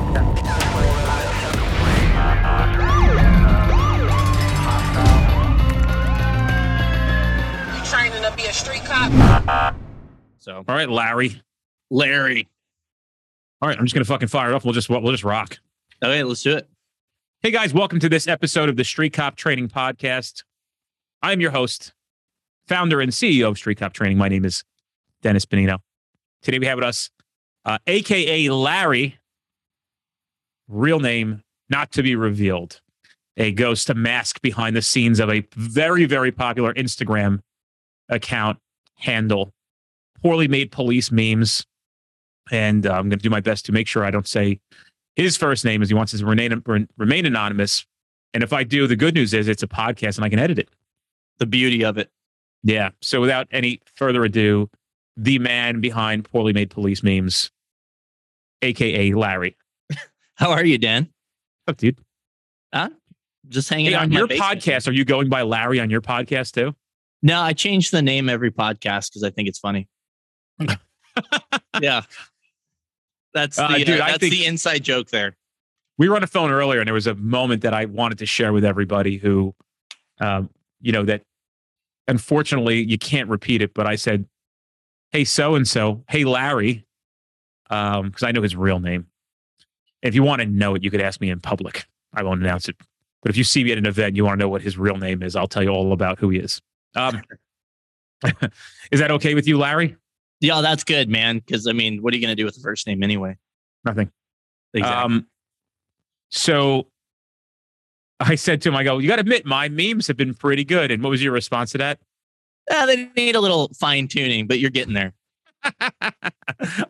You trying to be a street cop? So, all right, Larry. All right, I'm just gonna fucking fire it up. We'll just rock. All right, let's do it. Hey guys, welcome to this episode of the Street Cop Training Podcast. I'm your host, founder and CEO of Street Cop Training. My name is Dennis Benino. Today we have with us, AKA Larry, real name not to be revealed, a ghost, a mask behind the scenes of a very, very popular Instagram account handle, Poorly Made Police Memes. And I'm going to do my best to make sure I don't say his first name, as he wants to remain anonymous. And if I do, the good news is it's a podcast and I can edit it. The beauty of it. Yeah. So without any further ado, the man behind Poorly Made Police Memes, AKA Larry. How are you, Dan? Up, dude. Just hanging out. On your podcast, are you going by Larry on your podcast too? No, I change the name every podcast because I think it's funny. Yeah. That's the inside joke there. We were on a phone earlier and there was a moment that I wanted to share with everybody who, that unfortunately you can't repeat it, but I said, hey, so-and-so, hey, Larry, because I know his real name. If you want to know it, you could ask me in public. I won't announce it. But if you see me at an event and you want to know what his real name is, I'll tell you all about who he is. Is that okay with you, Larry? Yeah, that's good, man. Because, what are you going to do with the first name anyway? Nothing. Exactly. So I said to him, I go, you got to admit, my memes have been pretty good. And what was your response to that? They need a little fine tuning, but you're getting there.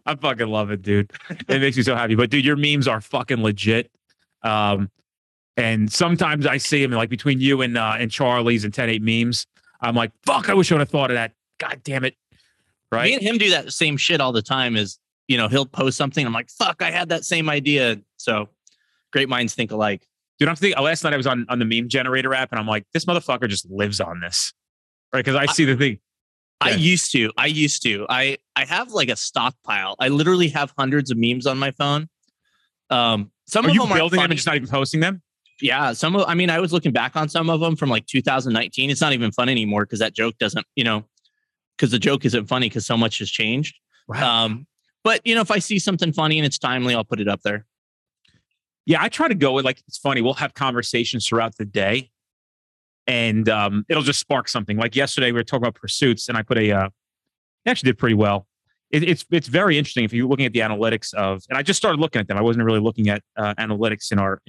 I fucking love it, dude. It makes me so happy. But dude, your memes are fucking legit. And sometimes I see them like between you and Charlie's and 10-8 memes. I'm like, fuck, I wish I would have thought of that. God damn it. Right. Me and him do that same shit all the time is, he'll post something. I'm like, fuck, I had that same idea. So great minds think alike. Dude, I'm thinking last night I was on the meme generator app and I'm like, this motherfucker just lives on this. Right, because I see the thing. Yeah. I used to. I have like a stockpile. I literally have hundreds of memes on my phone. Some of them are building them and just not even posting them? Yeah. I was looking back on some of them from like 2019. It's not even fun anymore because that joke doesn't, because the joke isn't funny because so much has changed. Wow. But if I see something funny and it's timely, I'll put it up there. Yeah, I try to go with like, it's funny. We'll have conversations throughout the day. And it'll just spark something. Like yesterday, we were talking about pursuits, and I put it actually did pretty well. It's very interesting if you're looking at the analytics of, and I just started looking at them. I wasn't really looking at analytics in our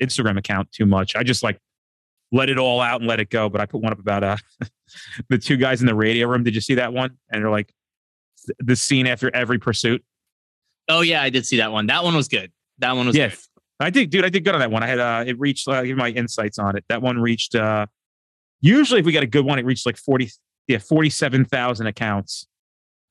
Instagram account too much. I just like let it all out and let it go. But I put one up about the two guys in the radio room. Did you see that one? And they're like the scene after every pursuit. Oh yeah, I did see that one. That one was good. That one was good. I did good on that one. I had it reached. I'll give my insights on it. That one reached. Usually, if we got a good one, it reached like 47,000 accounts.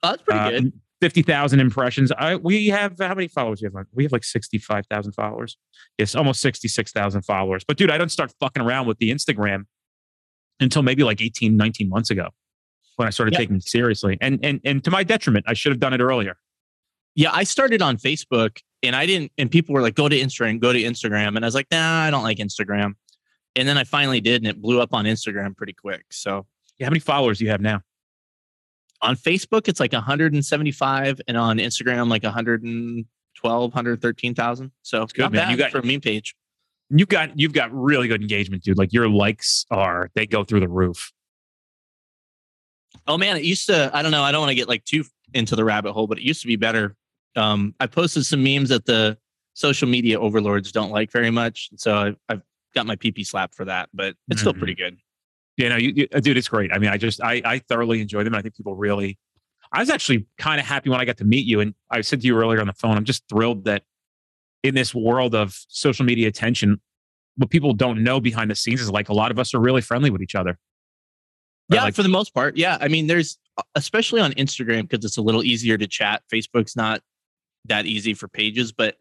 Oh, that's pretty good. 50,000 impressions. We have how many followers? We have like 65,000 followers. It's almost 66,000 followers. But dude, I don't start fucking around with the Instagram until maybe like 18, 19 months ago when I started taking it seriously. And to my detriment, I should have done it earlier. Yeah, I started on Facebook. And I didn't, and people were like, go to Instagram. And I was like, nah, I don't like Instagram. And then I finally did, and it blew up on Instagram pretty quick. So yeah, how many followers do you have now? On Facebook, it's like 175. And on Instagram, like 112, 113,000. So it's good, man. You got for a meme page. You've got really good engagement, dude. Like your likes they go through the roof. Oh man, it used to, I don't know. I don't want to get like too into the rabbit hole, but it used to be better. I posted some memes that the social media overlords don't like very much. So I've got my pee-pee slapped for that, but it's still pretty good. Yeah, no, dude, it's great. I thoroughly enjoy them. And I think people really, I was actually kind of happy when I got to meet you. And I said to you earlier on the phone, I'm just thrilled that in this world of social media attention, what people don't know behind the scenes is like a lot of us are really friendly with each other. Yeah, for the most part. Yeah. There's, especially on Instagram, because it's a little easier to chat. Facebook's not that easy for pages, but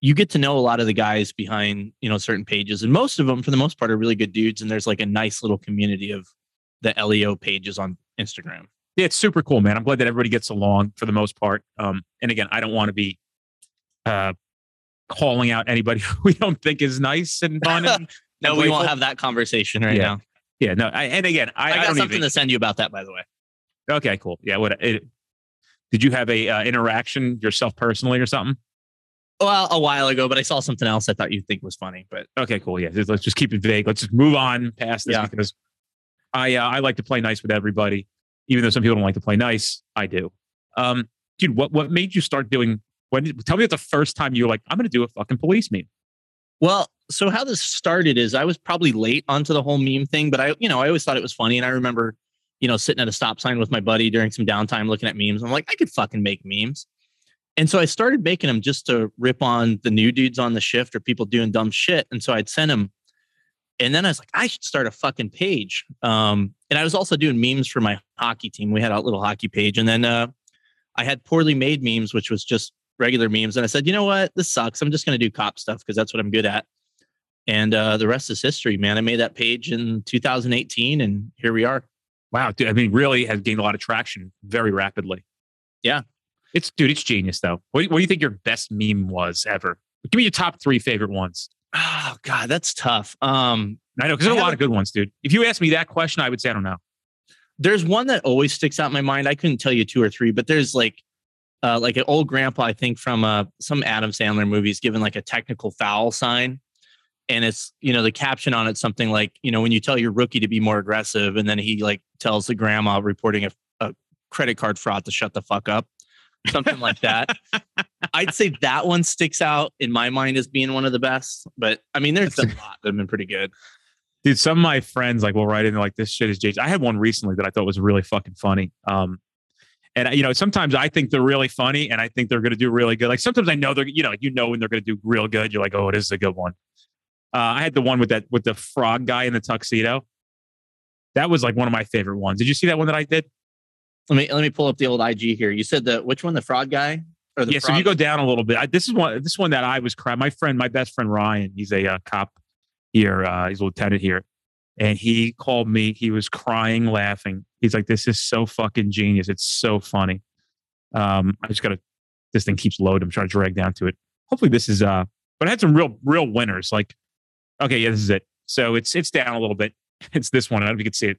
you get to know a lot of the guys behind, certain pages, and most of them for the most part are really good dudes. And there's like a nice little community of the LEO pages on Instagram. Yeah. It's super cool, man. I'm glad that everybody gets along for the most part. And again, I don't want to be calling out anybody who we don't think is nice and fun. And no, we won't have that conversation right now. Yeah, no. I got something to send you about that, by the way. Okay, cool. Yeah. Did you have a interaction yourself personally or something? Well, a while ago, but I saw something else I thought you'd think was funny. But okay, cool. Yeah, let's just keep it vague. Let's just move on past this because I like to play nice with everybody, even though some people don't like to play nice. I do. Dude, what made you start doing? Tell me about the first time you were like, I'm going to do a fucking police meme. Well, so how this started is I was probably late onto the whole meme thing, but I always thought it was funny, and I remember, sitting at a stop sign with my buddy during some downtime looking at memes. I'm like, I could fucking make memes. And so I started making them just to rip on the new dudes on the shift or people doing dumb shit. And so I'd send them. And then I was like, I should start a fucking page. And I was also doing memes for my hockey team. We had a little hockey page. And then I had Poorly Made Memes, which was just regular memes. And I said, you know what? This sucks. I'm just going to do cop stuff because that's what I'm good at. And the rest is history, man. I made that page in 2018 and here we are. Wow. Dude, I mean, really has gained a lot of traction very rapidly. Yeah. It's genius though. What do you think your best meme was ever? Give me your top three favorite ones. Oh God, that's tough. I know because there's a lot of good ones, dude. If you asked me that question, I would say, I don't know. There's one that always sticks out in my mind. I couldn't tell you two or three, but there's like an old grandpa, I think from some Adam Sandler movies, given like a technical foul sign. And it's, the caption on it's something like, when you tell your rookie to be more aggressive, and then he like tells the grandma reporting a credit card fraud to shut the fuck up, something like that. I'd say that one sticks out in my mind as being one of the best, but I mean, there's a lot that have been pretty good. Dude, some of my friends will write in like, this shit is JJ. I had one recently that I thought was really fucking funny. And sometimes I think they're really funny and I think they're going to do really good. Like sometimes I know they're, when they're going to do real good, you're like, oh, it is a good one. I had the one with the frog guy in the tuxedo. That was like one of my favorite ones. Did you see that one that I did? Let me pull up the old IG here. You said which one, the fraud guy? Or the frog? So if you go down a little bit. This is one that I was crying. My best friend, Ryan, he's a cop here. He's a lieutenant here. And he called me. He was crying, laughing. He's like, this is so fucking genius. It's so funny. I just got to, this thing keeps loading. I'm trying to drag down to it. Hopefully this is, but I had some real winners. Like, okay, yeah, this is it. So it's down a little bit. It's this one. I don't know if you can see it.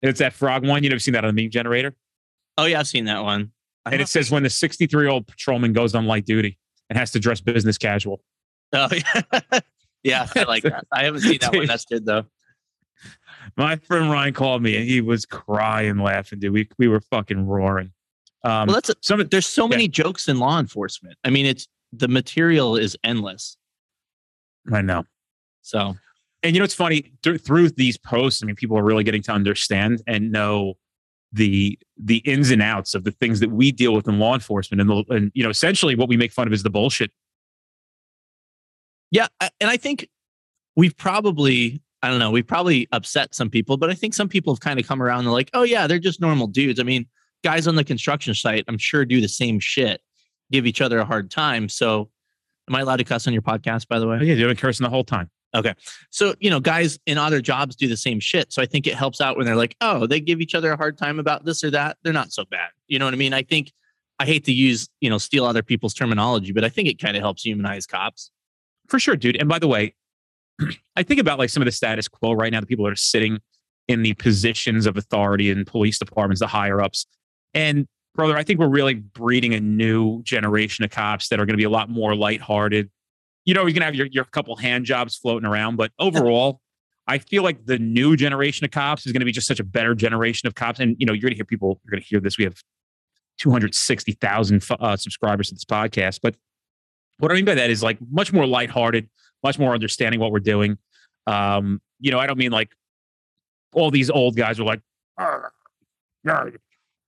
And it's that frog one. You've seen that on the meme generator? Oh, yeah, I've seen that one. And it says when the 63-year-old patrolman goes on light duty and has to dress business casual. Oh, yeah. Yeah, I like that. I haven't seen that one. That's good, though. My friend Ryan called me and he was crying, laughing, dude. We were fucking roaring. Well, there's so many jokes in law enforcement. I mean, the material is endless. I know. So, and it's funny through these posts. I mean, people are really getting to understand and know the ins and outs of the things that we deal with in law enforcement, and essentially what we make fun of is the bullshit. Yeah, and I think we've probably upset some people, but I think some people have kind of come around and they're like, oh yeah, they're just normal dudes. I mean, guys on the construction site, I'm sure do the same shit, give each other a hard time. So am I allowed to cuss on your podcast, by the way? Oh, yeah, you've been cursing the whole time. Okay. So, guys in other jobs do the same shit. So I think it helps out when they're like, oh, they give each other a hard time about this or that. They're not so bad. You know what I mean? I think I hate to use, steal other people's terminology, but I think it kind of helps humanize cops. For sure, dude. And by the way, I think about like some of the status quo right now, the people that are sitting in the positions of authority in police departments, the higher ups. And brother, I think we're really breeding a new generation of cops that are going to be a lot more lighthearted. You're going to have your couple hand jobs floating around, but overall, I feel like the new generation of cops is going to be just such a better generation of cops. And, you're going to hear people, you're going to hear this. We have 260,000 subscribers to this podcast. But what I mean by that is like much more lighthearted, much more understanding what we're doing. I don't mean like all these old guys are like,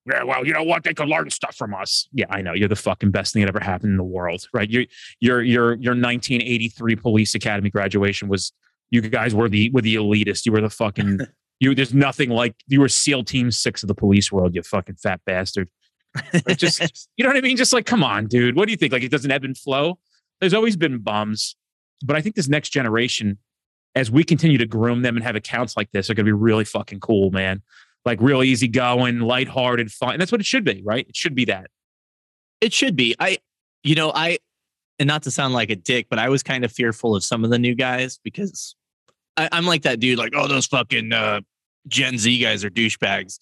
yeah, well, you know what? They could learn stuff from us. Yeah, I know. You're the fucking best thing that ever happened in the world, right? Your 1983 police academy graduation was, you guys were the elitist. You were the fucking, there's nothing like, you were SEAL Team 6 of the police world, you fucking fat bastard. Just, you know what I mean? Just like, come on, dude. What do you think? Like, it doesn't ebb and flow. There's always been bums. But I think this next generation, as we continue to groom them and have accounts like this, are going to be really fucking cool, man. Like real easygoing, lighthearted, fun. And that's what it should be, right? It should be that. It should be. I and not to sound like a dick, but I was kind of fearful of some of the new guys because I'm like that dude, like, oh, those fucking Gen Z guys are douchebags.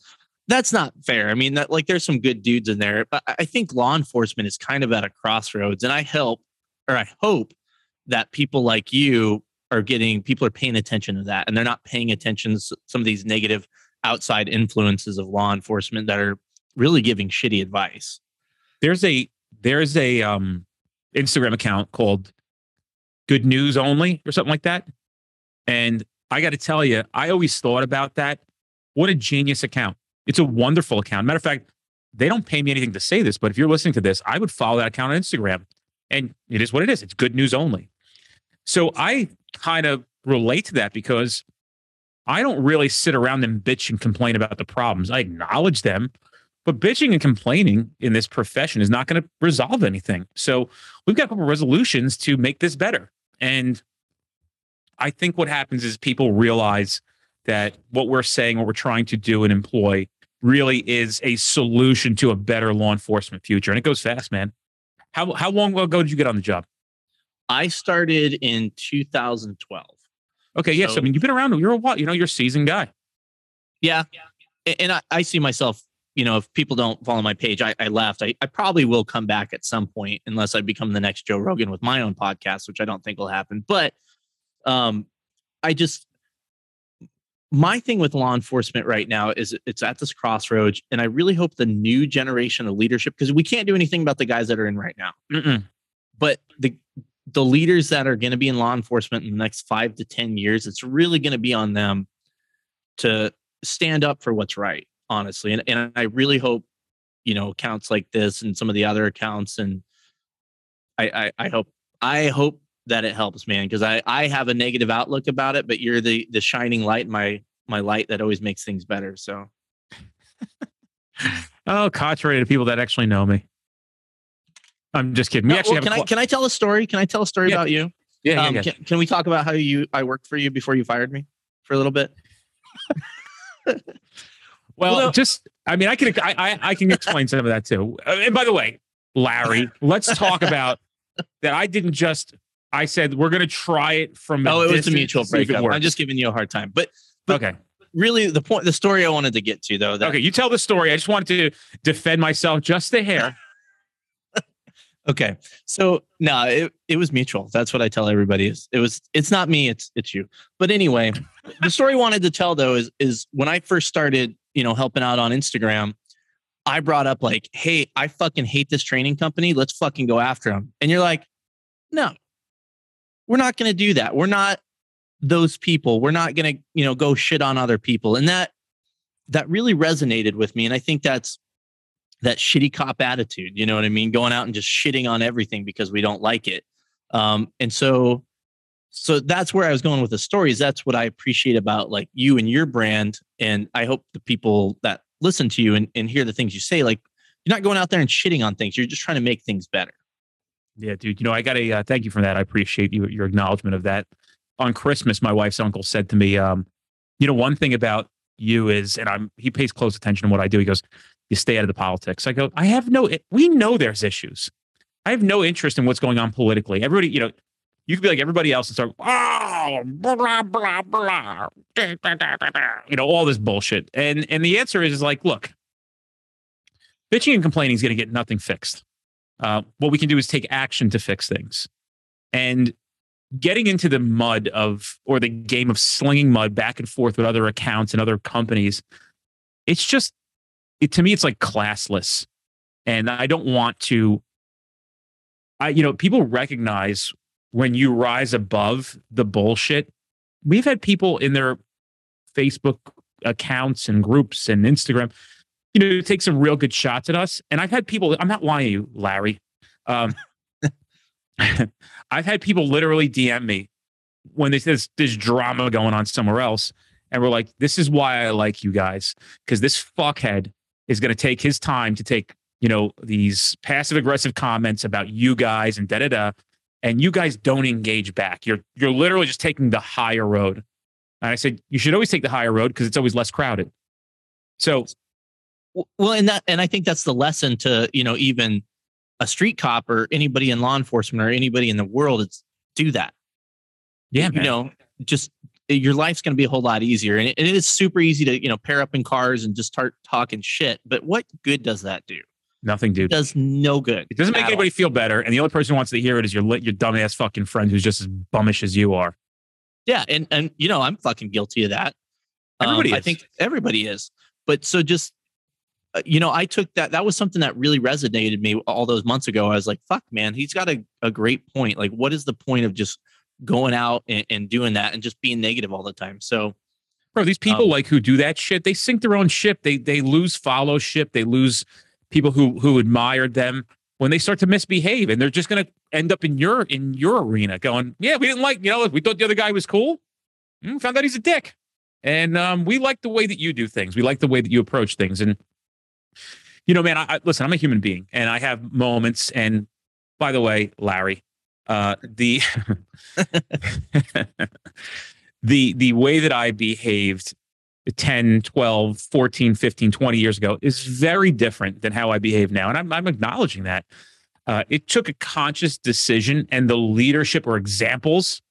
That's not fair. I mean, that, like, there's some good dudes in there, but I think law enforcement is kind of at a crossroads, and I hope that people like you are people are paying attention to that, and they're not paying attention to some of these negative outside influences of law enforcement that are really giving shitty advice. There's a Instagram account called Good News Only or something like that. And I got to tell you, I always thought about that. What a genius account. It's a wonderful account. Matter of fact, they don't pay me anything to say this, but if you're listening to this, I would follow that account on Instagram. And it is what it is. It's Good News Only. So I kind of relate to that because I don't really sit around and bitch and complain about the problems. I acknowledge them, but bitching and complaining in this profession is not going to resolve anything. So we've got a couple of resolutions to make this better. And I think what happens is people realize that what we're saying, what we're trying to do and employ really is a solution to a better law enforcement future. And it goes fast, man. How long ago did you get on the job? I started in 2012. Okay. Yes. So, I mean, you've been around. You're a while. You know, you're a seasoned guy. Yeah. And I see myself, you know, if people don't follow my page, I left. I probably will come back at some point unless I become the next Joe Rogan with my own podcast, which I don't think will happen. But my thing with law enforcement right now is it's at this crossroads, and I really hope the new generation of leadership, because we can't do anything about the guys that are in right now. Mm-mm. But the leaders that are going to be in law enforcement in the next 5 to 10 years, it's really going to be on them to stand up for what's right, honestly. And I really hope, you know, accounts like this and some of the other accounts, and I hope that it helps, man, because I have a negative outlook about it, but you're the shining light, my light that always makes things better. So, oh, contrary to people that actually know me. I'm just kidding. Can I tell a story? Can I tell a story about you? Yeah, yeah. Can we talk about how I worked for you before you fired me for a little bit? I can explain some of that too. And by the way, Larry, let's talk about that. I said we're going to try it from. Oh, it was a mutual breakup. I'm just giving you a hard time, but okay. Really, the story I wanted to get to though. Okay, you tell the story. I just wanted to defend myself just a hair. Okay, so no, it was mutual. That's what I tell everybody. It's not me. It's you. But anyway, the story I wanted to tell though is when I first started, you know, helping out on Instagram, I brought up like, hey, I fucking hate this training company. Let's fucking go after them. And you're like, no. We're not going to do that. We're not those people. We're not going to, you know, go shit on other people. And that really resonated with me. And I think that's that shitty cop attitude. You know what I mean? Going out and just shitting on everything because we don't like it. And so that's where I was going with the stories. That's what I appreciate about like you and your brand. And I hope the people that listen to you and hear the things you say, like you're not going out there and shitting on things. You're just trying to make things better. Yeah, dude, you know, I got to thank you for that. I appreciate your acknowledgement of that. On Christmas, my wife's uncle said to me, you know, one thing about you is, he pays close attention to what I do. He goes, you stay out of the politics. I go, we know there's issues. I have no interest in what's going on politically. Everybody, you know, you could be like everybody else and start, oh, blah, blah, blah, you know, all this bullshit. And the answer is like, look, bitching and complaining is going to get nothing fixed. What we can do is take action to fix things, and getting into the mud of, or the game of slinging mud back and forth with other accounts and other companies. It's just, to me, it's like classless, and I don't want to, you know, people recognize when you rise above the bullshit. We've had people in their Facebook accounts and groups and Instagram, you know, to take some real good shots at us. And I've had people, I'm not lying to you, Larry. I've had people literally DM me when they say there's drama going on somewhere else. And we're like, this is why I like you guys, because this fuckhead is going to take his time to take, you know, these passive aggressive comments about you guys and da-da-da. And you guys don't engage back. You're literally just taking the higher road. And I said, you should always take the higher road because it's always less crowded. So... Well, and I think that's the lesson to, you know, even a street cop or anybody in law enforcement or anybody in the world, it's do that. Yeah, man. You know, just your life's going to be a whole lot easier. And it is super easy to, you know, pair up in cars and just start talking shit. But what good does that do? Nothing, dude. It does no good. It doesn't make anybody feel better. And the only person who wants to hear it is your dumbass fucking friend who's just as bummish as you are. Yeah. And you know, I'm fucking guilty of that. Everybody is. I think everybody is. But so just, you know, I took that. That was something that really resonated me all those months ago. I was like, fuck, man, he's got a great point. Like, what is the point of just going out and doing that and just being negative all the time? So, bro, these people like who do that shit, they sink their own ship. They lose followership. They lose people who admired them when they start to misbehave, and they're just going to end up in your arena going, yeah, we didn't like, you know, we thought the other guy was cool. Found out he's a dick. And we like the way that you do things. We like the way that you approach things. And, you know, man, I listen, I'm a human being and I have moments. And by the way, Larry, the way that I behaved 10, 12, 14, 15, 20 years ago is very different than how I behave now. And I'm acknowledging that. It took a conscious decision and the leadership or examples.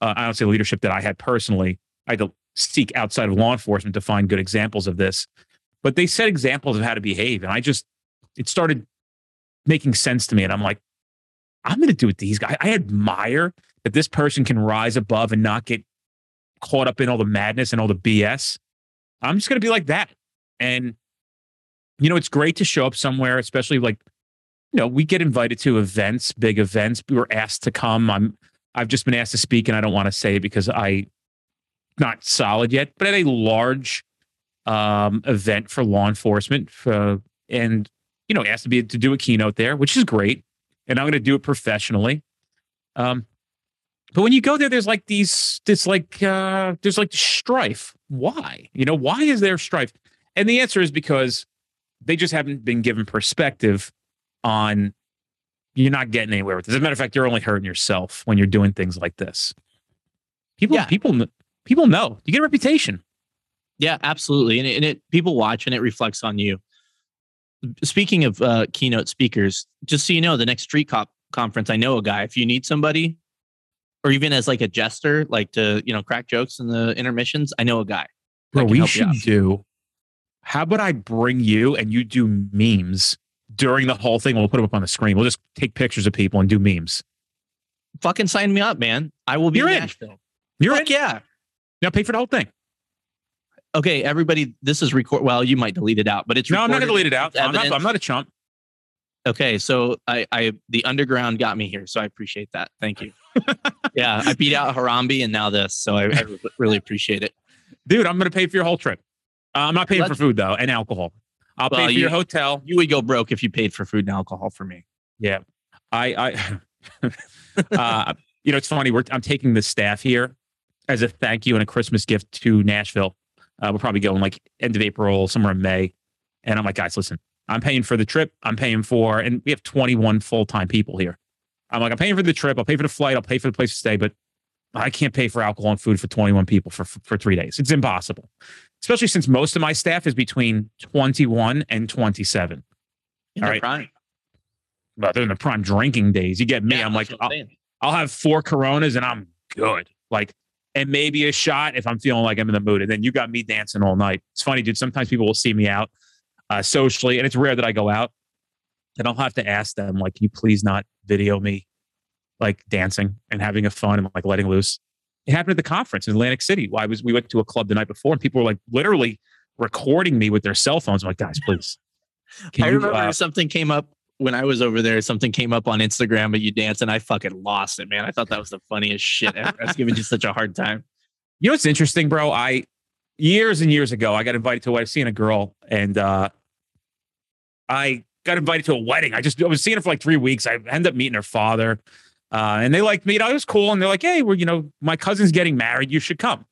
I don't say leadership that I had personally. I had to seek outside of law enforcement to find good examples of this. But they set examples of how to behave. And it started making sense to me. And I'm like, I'm going to do it to these guys. I admire that this person can rise above and not get caught up in all the madness and all the BS. I'm just going to be like that. And, you know, it's great to show up somewhere, especially like, you know, we get invited to events, big events. We were asked to come. I've just been asked to speak, and I don't want to say it because I'm not solid yet, but at a large event for law enforcement and, you know, asked to do a keynote there, which is great. And I'm going to do it professionally. But when you go there, there's like strife. Why? You know, why is there strife? And the answer is because they just haven't been given perspective on you're not getting anywhere with this. As a matter of fact, you're only hurting yourself when you're doing things like this. People know. You get a reputation. Yeah, absolutely. And people watch and it reflects on you. Speaking of keynote speakers, just so you know, the next Street Cop conference, I know a guy. If you need somebody, or even as like a jester, like to, you know, crack jokes in the intermissions, I know a guy. Bro, we should do. How about I bring you and you do memes during the whole thing? We'll put them up on the screen. We'll just take pictures of people and do memes. Fucking sign me up, man. I will be in Nashville. You're in? Yeah. Now pay for the whole thing. Okay, everybody, this is record. Well, you might delete it out, but it's recorded. No, I'm not going to delete it out. I'm not a chump. Okay, so I the underground got me here, so I appreciate that. Thank you. Yeah, I beat out Harambe and now this, so I really appreciate it. Dude, I'm going to pay for your whole trip. I'm not paying for food, though, and alcohol. I'll pay for your hotel. You would go broke if you paid for food and alcohol for me. Yeah. You know, it's funny. I'm taking the staff here as a thank you and a Christmas gift to Nashville. We're probably going like end of April, somewhere in May. And I'm like, guys, listen, I'm paying for the trip. I'm paying for, and we have 21 full-time people here. I'm like, I'm paying for the trip. I'll pay for the flight. I'll pay for the place to stay, but I can't pay for alcohol and food for 21 people for 3 days. It's impossible, especially since most of my staff is between 21 and 27. All right. But they're in the prime drinking days. You get me. Yeah, I'm like, I'll have 4 Coronas and I'm good. Like, and maybe a shot if I'm feeling like I'm in the mood. And then you got me dancing all night. It's funny, dude. Sometimes people will see me out socially, and it's rare that I go out. And I'll have to ask them, like, can you please not video me, like, dancing and having a fun and, like, letting loose? It happened at the conference in Atlantic City. We went to a club the night before, and people were, like, literally recording me with their cell phones. I'm like, guys, please. I remember something came up when I was over there. Something came up on Instagram, but you dance, and I fucking lost it, man. I thought that was the funniest shit ever. I was giving you such a hard time. You know what's interesting, bro? Years and years ago, I got invited to a wedding. I was seeing a girl, and I got invited to a wedding. I was seeing her for like 3 weeks. I ended up meeting her father, and they liked me. You know, it was cool, and they're like, "Hey, my cousin's getting married. You should come."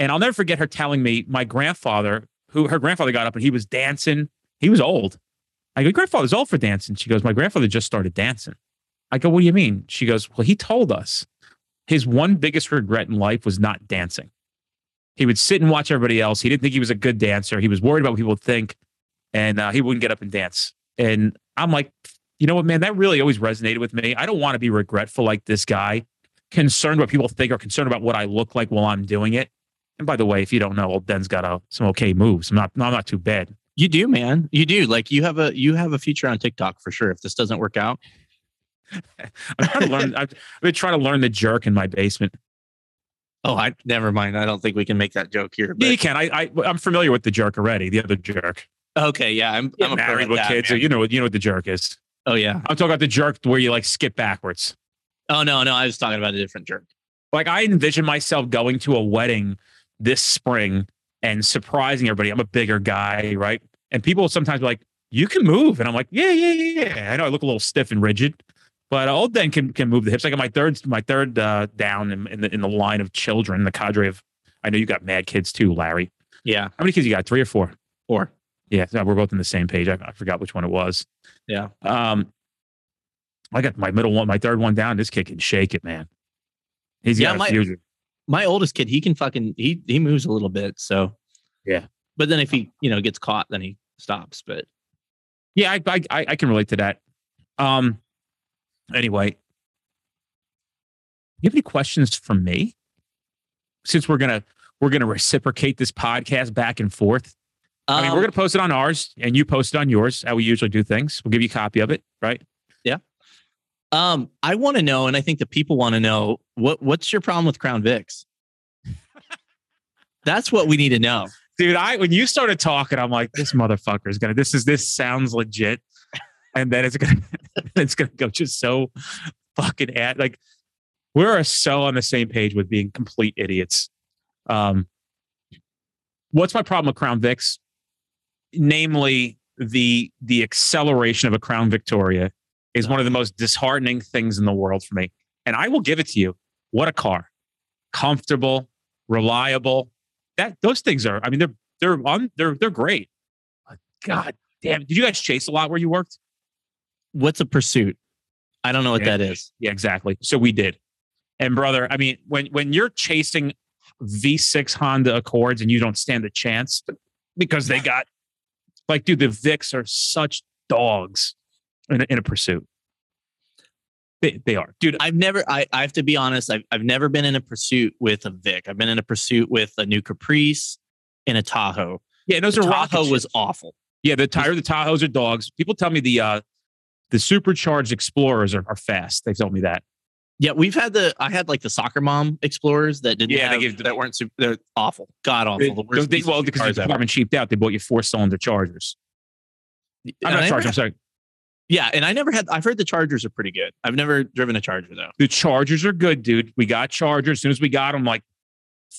And I'll never forget her telling me her grandfather got up and he was dancing. He was old. I go, grandfather's old for dancing. She goes, my grandfather just started dancing. I go, what do you mean? She goes, well, he told us his one biggest regret in life was not dancing. He would sit and watch everybody else. He didn't think he was a good dancer. He was worried about what people would think, and he wouldn't get up and dance. And I'm like, you know what, man, that really always resonated with me. I don't want to be regretful like this guy, concerned what people think or concerned about what I look like while I'm doing it. And by the way, if you don't know, old Den's got some okay moves. I'm not too bad. You do, man. You do. Like you have a future on TikTok for sure. If this doesn't work out, I've been trying to learn the jerk in my basement. Oh, I never mind. I don't think we can make that joke here. But. Yeah, you can. I'm familiar with the jerk already. The other jerk. Okay, yeah, I'm married with kids, so you know what the jerk is. Oh yeah, I'm talking about the jerk where you like skip backwards. Oh no, I was talking about a different jerk. Like I envision myself going to a wedding this spring and surprising everybody. I'm a bigger guy, right? And people sometimes be like, "You can move," and I'm like, "Yeah." I know I look a little stiff and rigid, but old Dan can move the hips. I got my third down in the line of children, the cadre of. I know you got mad kids too, Larry. Yeah. How many kids you got? 3 or 4? 4. Yeah, we're both on the same page. I forgot which one it was. Yeah. I got my middle one, my third one down. This kid can shake it, man. He's got my oldest kid, he can fucking he moves a little bit, so yeah. But then if he, gets caught, then he stops. But yeah, I can relate to that. Anyway. You have any questions for me? Since we're gonna reciprocate this podcast back and forth. I mean, we're going to post it on ours and you post it on yours, how we usually do things. We'll give you a copy of it, right? Yeah. I want to know, and I think the people want to know, what's your problem with Crown Vicks? That's what we need to know. Dude, when you started talking, I'm like, this motherfucker is going to, this sounds legit. And then it's going to go just so fucking like, we're so on the same page with being complete idiots. What's my problem with Crown Vicks? Namely, the acceleration of a Crown Victoria is one of the most disheartening things in the world for me. And I will give it to you. What a car. Comfortable, reliable. Those things are, I mean, they're great. God damn. Did you guys chase a lot where you worked? What's a pursuit? I don't know what that is. Yeah, exactly. So we did. And brother, I mean, when you're chasing V6 Honda Accords and you don't stand a chance because they got like, dude, the Vicks are such dogs in a pursuit. They are, dude. I have to be honest. I've never been in a pursuit with a Vic. I've been in a pursuit with a new Caprice and a Tahoe. Yeah, those the are Tahoe rocket was ships. Awful. Yeah, the Tahoes are dogs. People tell me the supercharged Explorers are fast. They've told me that. Yeah, I had like the soccer mom Explorers that didn't. Yeah, that weren't super. They're awful, god awful. Well, because the department cheaped out, they bought you 4-cylinder Chargers. I'm sorry. Yeah, and I've heard the Chargers are pretty good. I've never driven a Charger though. The Chargers are good, dude. We got Chargers. As soon as we got them, like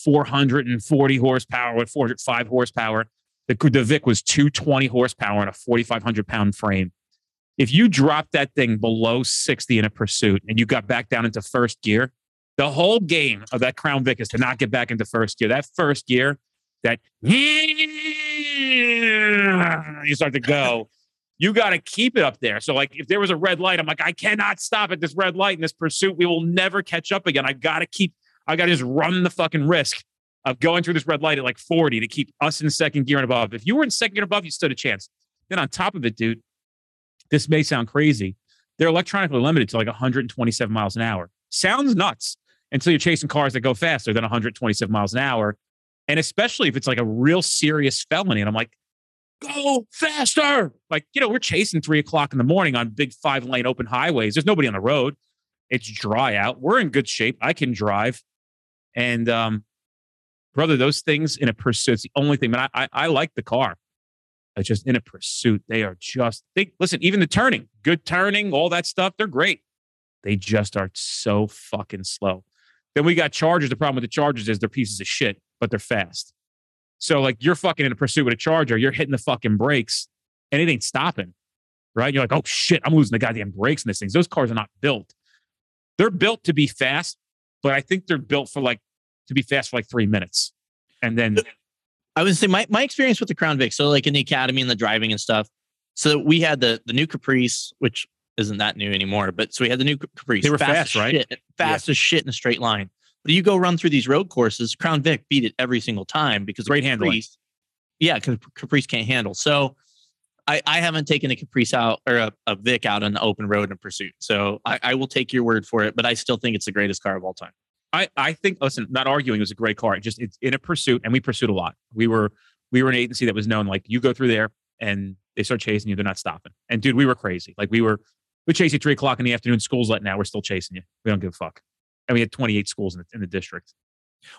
440 horsepower with 405 horsepower. The Vic was 220 horsepower and a 4,500 pound frame. If you drop that thing below 60 in a pursuit and you got back down into first gear, the whole game of that Crown Vic is to not get back into first gear. That first gear, that you start to go, you got to keep it up there. So like if there was a red light, I'm like, I cannot stop at this red light in this pursuit. We will never catch up again. I got to just run the fucking risk of going through this red light at like 40 to keep us in second gear and above. If you were in second gear and above, you stood a chance. Then on top of it, dude, this may sound crazy. They're electronically limited to like 127 miles an hour. Sounds nuts until you're chasing cars that go faster than 127 miles an hour. And especially if it's like a real serious felony. And I'm like, go faster. Like, we're chasing 3 o'clock in the morning on big 5-lane open highways. There's nobody on the road. It's dry out. We're in good shape. I can drive. And brother, those things in a pursuit, it's the only thing. Man, I like the car. It's just in a pursuit. They are just, listen, even the turning, good turning, all that stuff, they're great. They just are so fucking slow. Then we got Chargers. The problem with the Chargers is they're pieces of shit, but they're fast. So like you're fucking in a pursuit with a Charger, you're hitting the fucking brakes and it ain't stopping, right? You're like, oh shit, I'm losing the goddamn brakes in these things. Those cars are not built. They're built to be fast, but I think they're built to be fast for 3 minutes. And then... I would say my experience with the Crown Vic, so like in the academy and the driving and stuff. So we had the new Caprice, which isn't that new anymore, but so we had the new Caprice. They were fast right? Shit, fast as shit in a straight line. But you go run through these road courses, Crown Vic beat it every single time because great handling. Yeah, because Caprice can't handle. So I haven't taken a Caprice out or a Vic out on the open road in pursuit. So I will take your word for it, but I still think it's the greatest car of all time. I think, listen, not arguing, it was a great car. It's in a pursuit, and we pursued a lot. We were an agency that was known, like, you go through there and they start chasing you, they're not stopping. And dude, we were crazy. Like we chase you 3 o'clock in the afternoon, school's letting out, we're still chasing you. We don't give a fuck. And we had 28 schools in the district.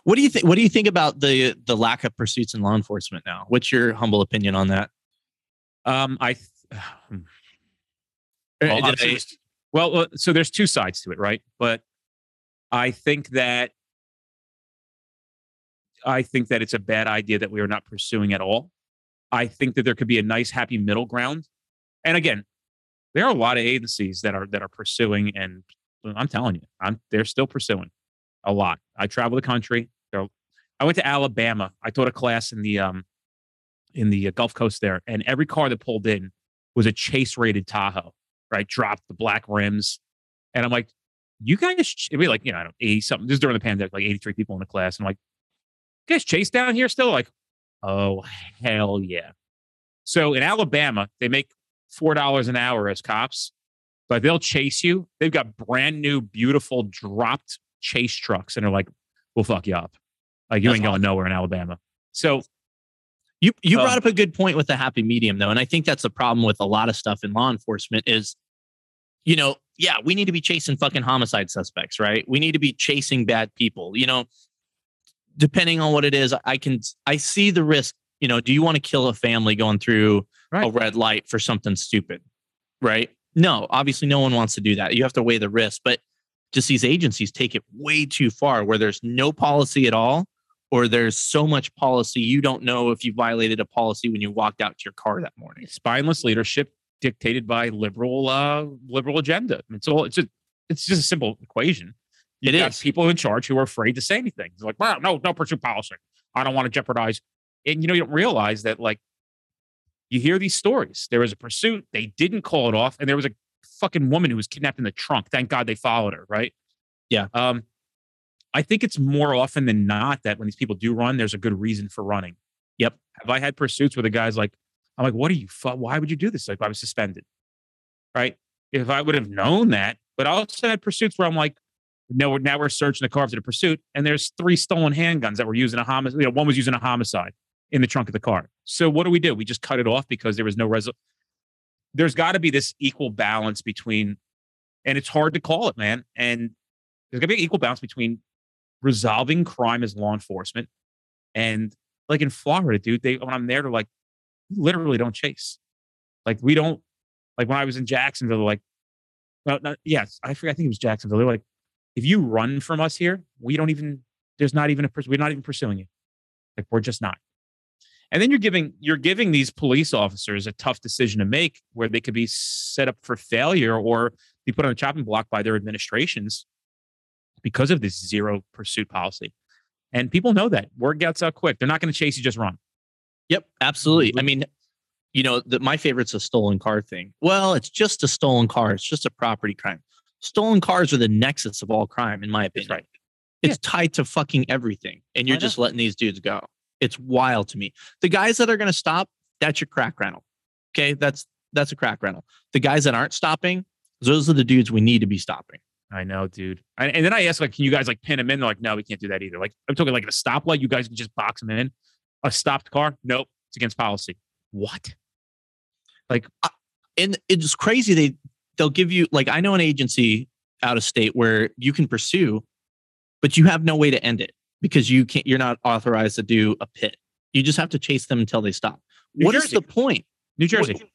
What do you think about the lack of pursuits in law enforcement now? What's your humble opinion on that? So there's two sides to it, right? But I think that it's a bad idea that we are not pursuing at all. I think that there could be a nice, happy middle ground. And again, there are a lot of agencies that are pursuing, and I'm telling you, they're still pursuing a lot. I travel the country. I went to Alabama. I taught a class in the Gulf Coast there, and every car that pulled in was a chase-rated Tahoe, right? Dropped the black rims. And I'm like, you guys, it'd be like, you know, I don't know, 80-something. This is during the pandemic, like 83 people in the class. And I'm like, you guys chase down here still? Like, oh, hell yeah. So in Alabama, they make $4 an hour as cops, but they'll chase you. They've got brand new, beautiful, dropped chase trucks. And they're like, we'll fuck you up. Like, you ain't going nowhere in Alabama. So... You brought up a good point with the happy medium, though. And I think that's the problem with a lot of stuff in law enforcement is, you know, yeah, we need to be chasing fucking homicide suspects, right? We need to be chasing bad people, you know, depending on what it is. I see the risk, you know, do you want to kill a family going through a red light for something stupid, right? No, obviously no one wants to do that. You have to weigh the risk, but just these agencies take it way too far where there's no policy at all. Or there's so much policy, you don't know if you violated a policy when you walked out to your car that morning. Spineless leadership dictated by liberal agenda. It's just a simple equation. You've got people in charge who are afraid to say anything. It's like, wow, no pursuit policy. I don't want to jeopardize. And you know, you don't realize that, like, you hear these stories. There was a pursuit, they didn't call it off, and there was a fucking woman who was kidnapped in the trunk. Thank God they followed her, right? Yeah. I think it's more often than not that when these people do run, there's a good reason for running. Yep. Have I had pursuits where the guy's like, I'm like, what are you? Why would you do this? Like, I was suspended. Right. If I would have known that, but I also had pursuits where I'm like, no, now we're searching the car after the pursuit. And there's 3 stolen handguns that were using a homicide. You know, one was using a homicide in the trunk of the car. So what do? We just cut it off because there was no resolution. There's got to be this equal balance between, and it's hard to call it, man. And there's got to be an equal balance between resolving crime as law enforcement, and like in Florida, dude, when I'm there, they're like, you literally don't chase. Like, we don't, like when I was in Jacksonville, they're like, I think it was Jacksonville. They're like, if you run from us here, we're not even pursuing you. Like, we're just not. And then you're giving these police officers a tough decision to make where they could be set up for failure or be put on a chopping block by their administrations because of this zero pursuit policy. And people know that. Word gets out quick. They're not going to chase you, just run. Yep, absolutely. I mean, you know, my favorite's a stolen car thing. Well, it's just a stolen car. It's just a property crime. Stolen cars are the nexus of all crime, in my opinion. That's right. It's tied to fucking everything. And you're just letting these dudes go. It's wild to me. The guys that are going to stop, that's your crack rental. Okay, that's a crack rental. The guys that aren't stopping, those are the dudes we need to be stopping. I know, dude. And then I asked, like, can you guys like pin them in? They're like, no, we can't do that either. Like, I'm talking like at a stoplight, you guys can just box them in. A stopped car? Nope. It's against policy. What? Like, and it's crazy. They'll give you, like, I know an agency out of state where you can pursue, but you have no way to end it because you're not authorized to do a pit. You just have to chase them until they stop. What is the point? New Jersey.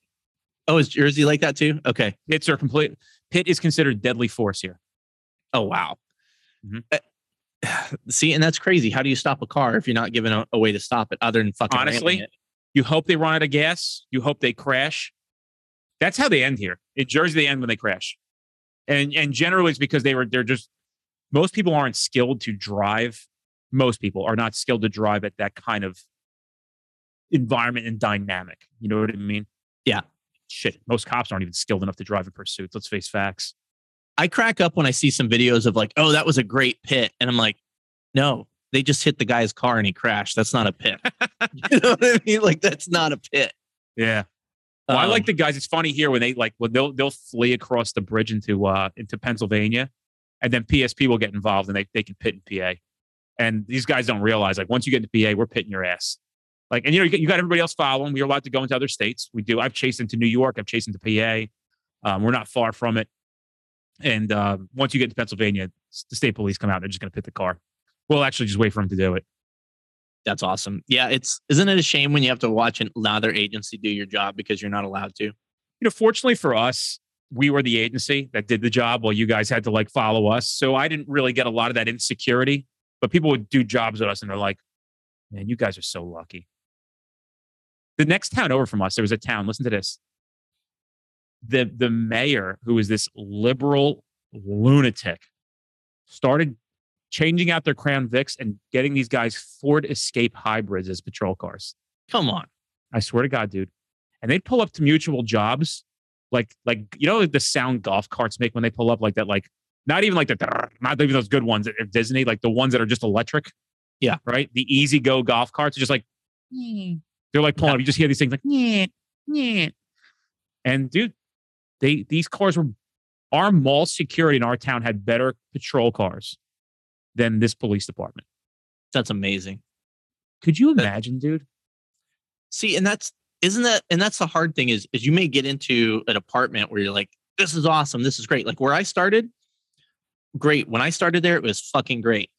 Oh, is Jersey like that too? Okay. Pit is considered deadly force here. Oh, wow. Mm-hmm. See, and that's crazy. How do you stop a car if you're not given a way to stop it other than fucking honestly, it? You hope they run out of gas. You hope they crash. That's how they end here. In Jersey, they end when they crash. And generally it's because most people aren't skilled to drive. Most people are not skilled to drive at that kind of environment and dynamic. You know what I mean? Yeah. Shit, most cops aren't even skilled enough to drive in pursuits. Let's face facts. I crack up when I see some videos of like, oh, that was a great pit. And I'm like, no, they just hit the guy's car and he crashed. That's not a pit. You know what I mean? Like, that's not a pit. Yeah. Well, I like the guys. It's funny here when they like when they'll flee across the bridge into Pennsylvania, and then PSP will get involved and they can pit in PA. And these guys don't realize like once you get into PA, we're pitting your ass. Like, and you know, you got everybody else following. We're allowed to go into other states. We do. I've chased into New York. I've chased into PA. We're not far from it. And once you get to Pennsylvania, the state police come out. They're just going to pit the car. We'll actually just wait for them to do it. That's awesome. Yeah, isn't it a shame when you have to watch another agency do your job because you're not allowed to? You know, fortunately for us, we were the agency that did the job while you guys had to like follow us. So I didn't really get a lot of that insecurity. But people would do jobs with us and they're like, man, you guys are so lucky. The next town over from us, there was a town, listen to this. The mayor, who is this liberal lunatic, started changing out their Crown Vics and getting these guys Ford Escape hybrids as patrol cars. Come on. I swear to God, dude. And they'd pull up to mutual jobs. Like you know the sound golf carts make when they pull up like that, like not even like the not even those good ones at Disney, like the ones that are just electric. Yeah. Right? The easy go golf carts are just like they're like pulling up. You just hear these things like And dude, these cars were our mall security in our town had better patrol cars than this police department. That's amazing. Could you imagine, dude? See, and that's the hard thing is you may get into an apartment where you're like, this is awesome. This is great. Like where I started, great. When I started there, it was fucking great.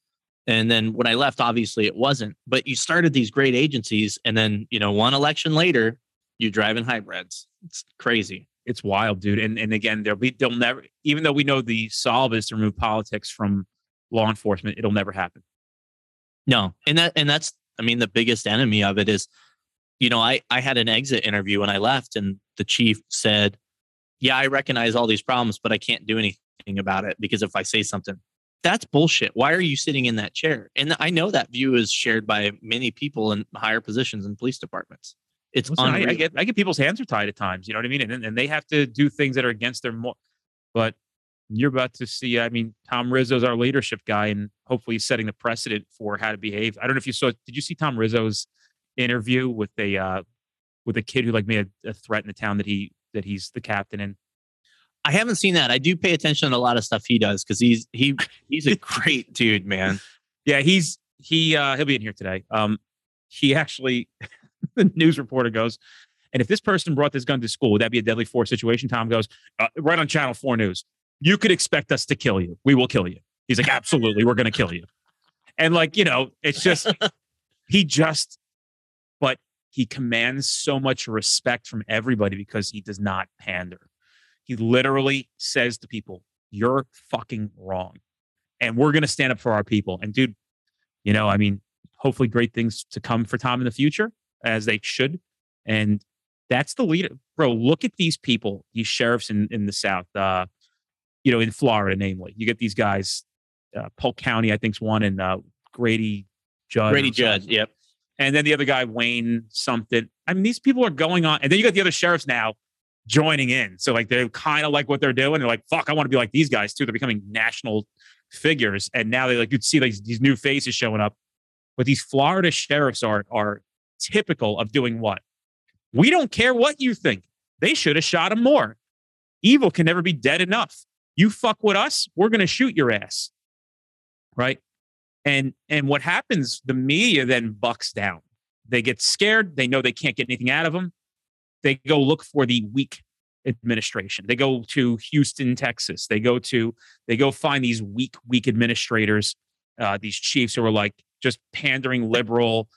And then when I left, obviously it wasn't, but you started these great agencies. And then, you know, one election later, you're driving hybrids. It's crazy. It's wild, dude. And again, they'll never, even though we know the solve is to remove politics from law enforcement, it'll never happen. No. And that's, I mean, the biggest enemy of it is, you know, I had an exit interview when I left and the chief said, yeah, I recognize all these problems, but I can't do anything about it because if I say something, that's bullshit. Why are you sitting in that chair? And I know that view is shared by many people in higher positions in police departments. It's unreal. I get people's hands are tied at times, you know what I mean? And they have to do things that are against their but you're about to see, I mean, Tom Rizzo's our leadership guy and hopefully he's setting the precedent for how to behave. I don't know if you saw, did you see Tom Rizzo's interview with a kid who like made a threat in the town that he's the captain in? I haven't seen that. I do pay attention to a lot of stuff he does because he's a great dude, man. Yeah, he'll be in here today. He actually the news reporter goes, and if this person brought this gun to school, would that be a deadly force situation? Tom goes, right on Channel 4 News. You could expect us to kill you. We will kill you. He's like, absolutely, we're gonna kill you. And like, you know, it's just but he commands so much respect from everybody because he does not pander. He literally says to people, you're fucking wrong. And we're going to stand up for our people. And dude, you know, I mean, hopefully great things to come for Tom in the future, as they should. And that's the leader. Bro, look at these people, these sheriffs in the South, you know, in Florida, namely. You get these guys, Polk County, I think, is one, and Grady Judge. Grady Judge, yep. And then the other guy, Wayne something. I mean, these people are going on. And then you got the other sheriffs now joining in. So like, they're kind of like what they're doing. They're like, fuck, I want to be like these guys too. They're becoming national figures. And now they like, you'd see like these new faces showing up. But these Florida sheriffs are typical of doing what? We don't care what you think. They should have shot him more. Evil can never be dead enough. You fuck with us, we're going to shoot your ass. Right? And what happens, the media then bucks down. They get scared. They know they can't get anything out of them. They go look for the weak administration. They go to Houston, Texas. They go find these weak administrators, these chiefs who are like just pandering liberal,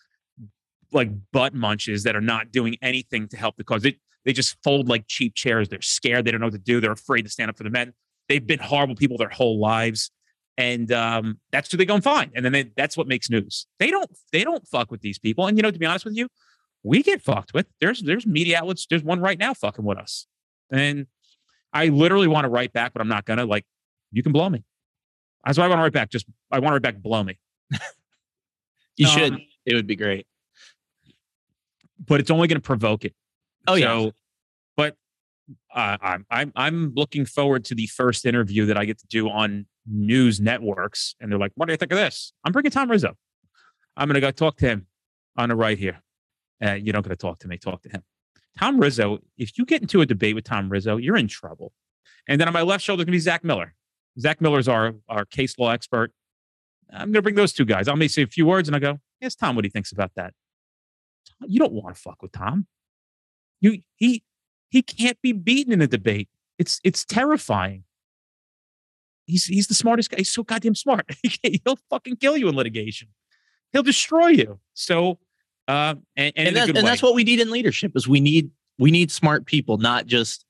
like butt munches that are not doing anything to help the cause. They just fold like cheap chairs. They're scared. They don't know what to do. They're afraid to stand up for the men. They've been horrible people their whole lives. And that's who they go and find. And then that's what makes news. They don't fuck with these people. And, you know, to be honest with you, we get fucked with. There's media outlets. There's one right now fucking with us. And I literally want to write back, but I'm not going to. Like, you can blow me. That's why I want to write back. I want to write back, blow me. You should. It would be great. But it's only going to provoke it. Oh, so, yeah. But I'm looking forward to the first interview that I get to do on news networks, and they're like, what do you think of this? I'm bringing Tom Rizzo. I'm going to go talk to him on the right here. You're not going to talk to me. Talk to him. Tom Rizzo, if you get into a debate with Tom Rizzo, you're in trouble. And then on my left shoulder is going to be Zach Miller. Zach Miller's our case law expert. I'm going to bring those two guys. I may say a few words and I go, ask Tom what he thinks about that. You don't want to fuck with Tom. He can't be beaten in a debate. It's terrifying. He's the smartest guy. He's so goddamn smart. He'll fucking kill you in litigation. He'll destroy you. So, that's what we need in leadership is we need smart people, not just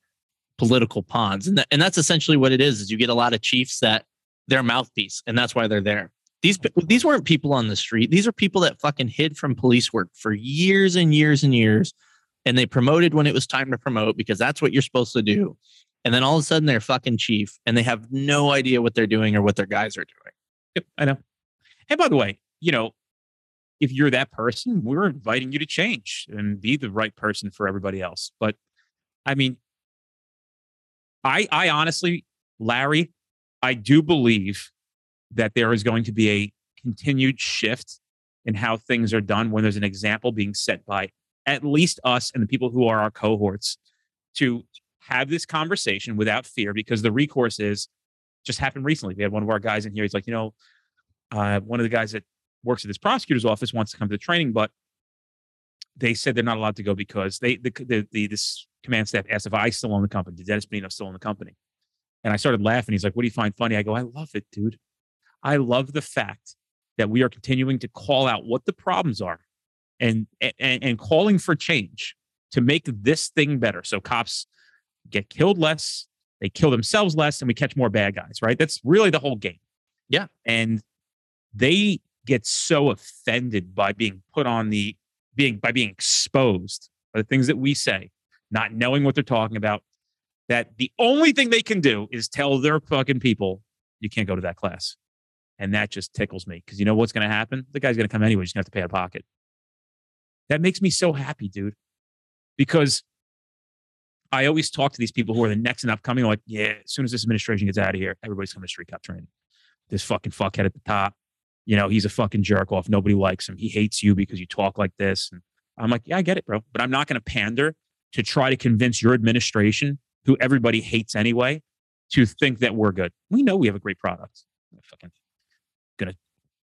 political pawns. And that's essentially what it is you get a lot of chiefs that their mouthpiece, and that's why they're there. These weren't people on the street. These are people that fucking hid from police work for years and years and years. And they promoted when it was time to promote because that's what you're supposed to do. And then all of a sudden they're fucking chief and they have no idea what they're doing or what their guys are doing. Yep, I know. And by the way, if you're that person, we're inviting you to change and be the right person for everybody else. But I mean, I honestly, Larry, I do believe that there is going to be a continued shift in how things are done when there's an example being set by at least us and the people who are our cohorts to have this conversation without fear, because the recourse is just happened recently. We had one of our guys in here. He's like, one of the guys that works at this prosecutor's office wants to come to the training, but they said they're not allowed to go because this command staff asked if I still own the company. Did Dennis Benino still own the company? And I started laughing. He's like, what do you find funny? I go, I love it, dude. I love the fact that we are continuing to call out what the problems are and calling for change to make this thing better. So cops get killed less, they kill themselves less, and we catch more bad guys, right? That's really the whole game. Yeah. And they get so offended by being exposed by the things that we say, not knowing what they're talking about, that the only thing they can do is tell their fucking people, you can't go to that class. And that just tickles me because you know what's going to happen? The guy's going to come anyway. He's going to have to pay out of pocket. That makes me so happy, dude, because I always talk to these people who are the next and upcoming. Like, yeah, as soon as this administration gets out of here, everybody's coming to Street Cop Training. This fucking fuckhead at the top, he's a fucking jerk off. Nobody likes him. He hates you because you talk like this. And I'm like, yeah, I get it, bro. But I'm not going to pander to try to convince your administration, who everybody hates anyway, to think that we're good. We know we have a great product. I'm fucking gonna.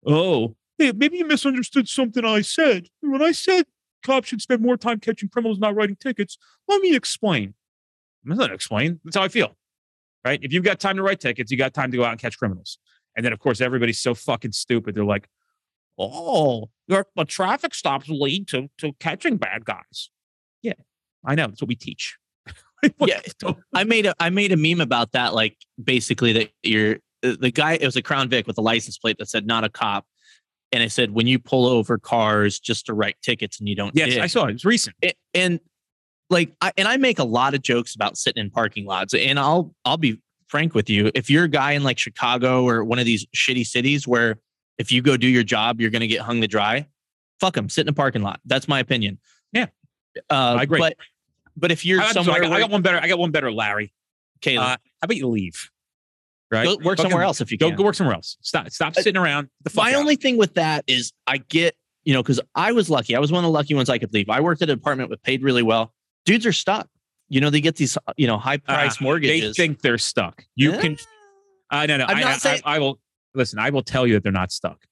Oh, hey, maybe you misunderstood something I said. When I said cops should spend more time catching criminals, not writing tickets, let me explain. I'm not going to explain. That's how I feel, right? If you've got time to write tickets, you got time to go out and catch criminals. And then, of course, everybody's so fucking stupid. They're like, oh, the traffic stops lead to catching bad guys. Yeah, I know. That's what we teach. Yeah, I made a meme about that. Like basically that you're the guy, it was a Crown Vic with a license plate that said not a cop. And I said, when you pull over cars just to write tickets and you don't. Yes, I saw it. It's recent. I make a lot of jokes about sitting in parking lots. And I'll be frank with you. If you're a guy in like Chicago or one of these shitty cities where if you go do your job, you're going to get hung to dry. Fuck them. Sit in a parking lot. That's my opinion. Yeah, I agree. But if you're somewhere, I got one better, Larry. Okay, how about you leave? Right, go work somewhere else if you can. Go work somewhere else. Stop sitting around. My only thing with that is I get because I was lucky. I was one of the lucky ones I could leave. I worked at an apartment that paid really well. Dudes are stuck. They get these high price mortgages. They think they're stuck. You can. No. I will listen. I will tell you that they're not stuck,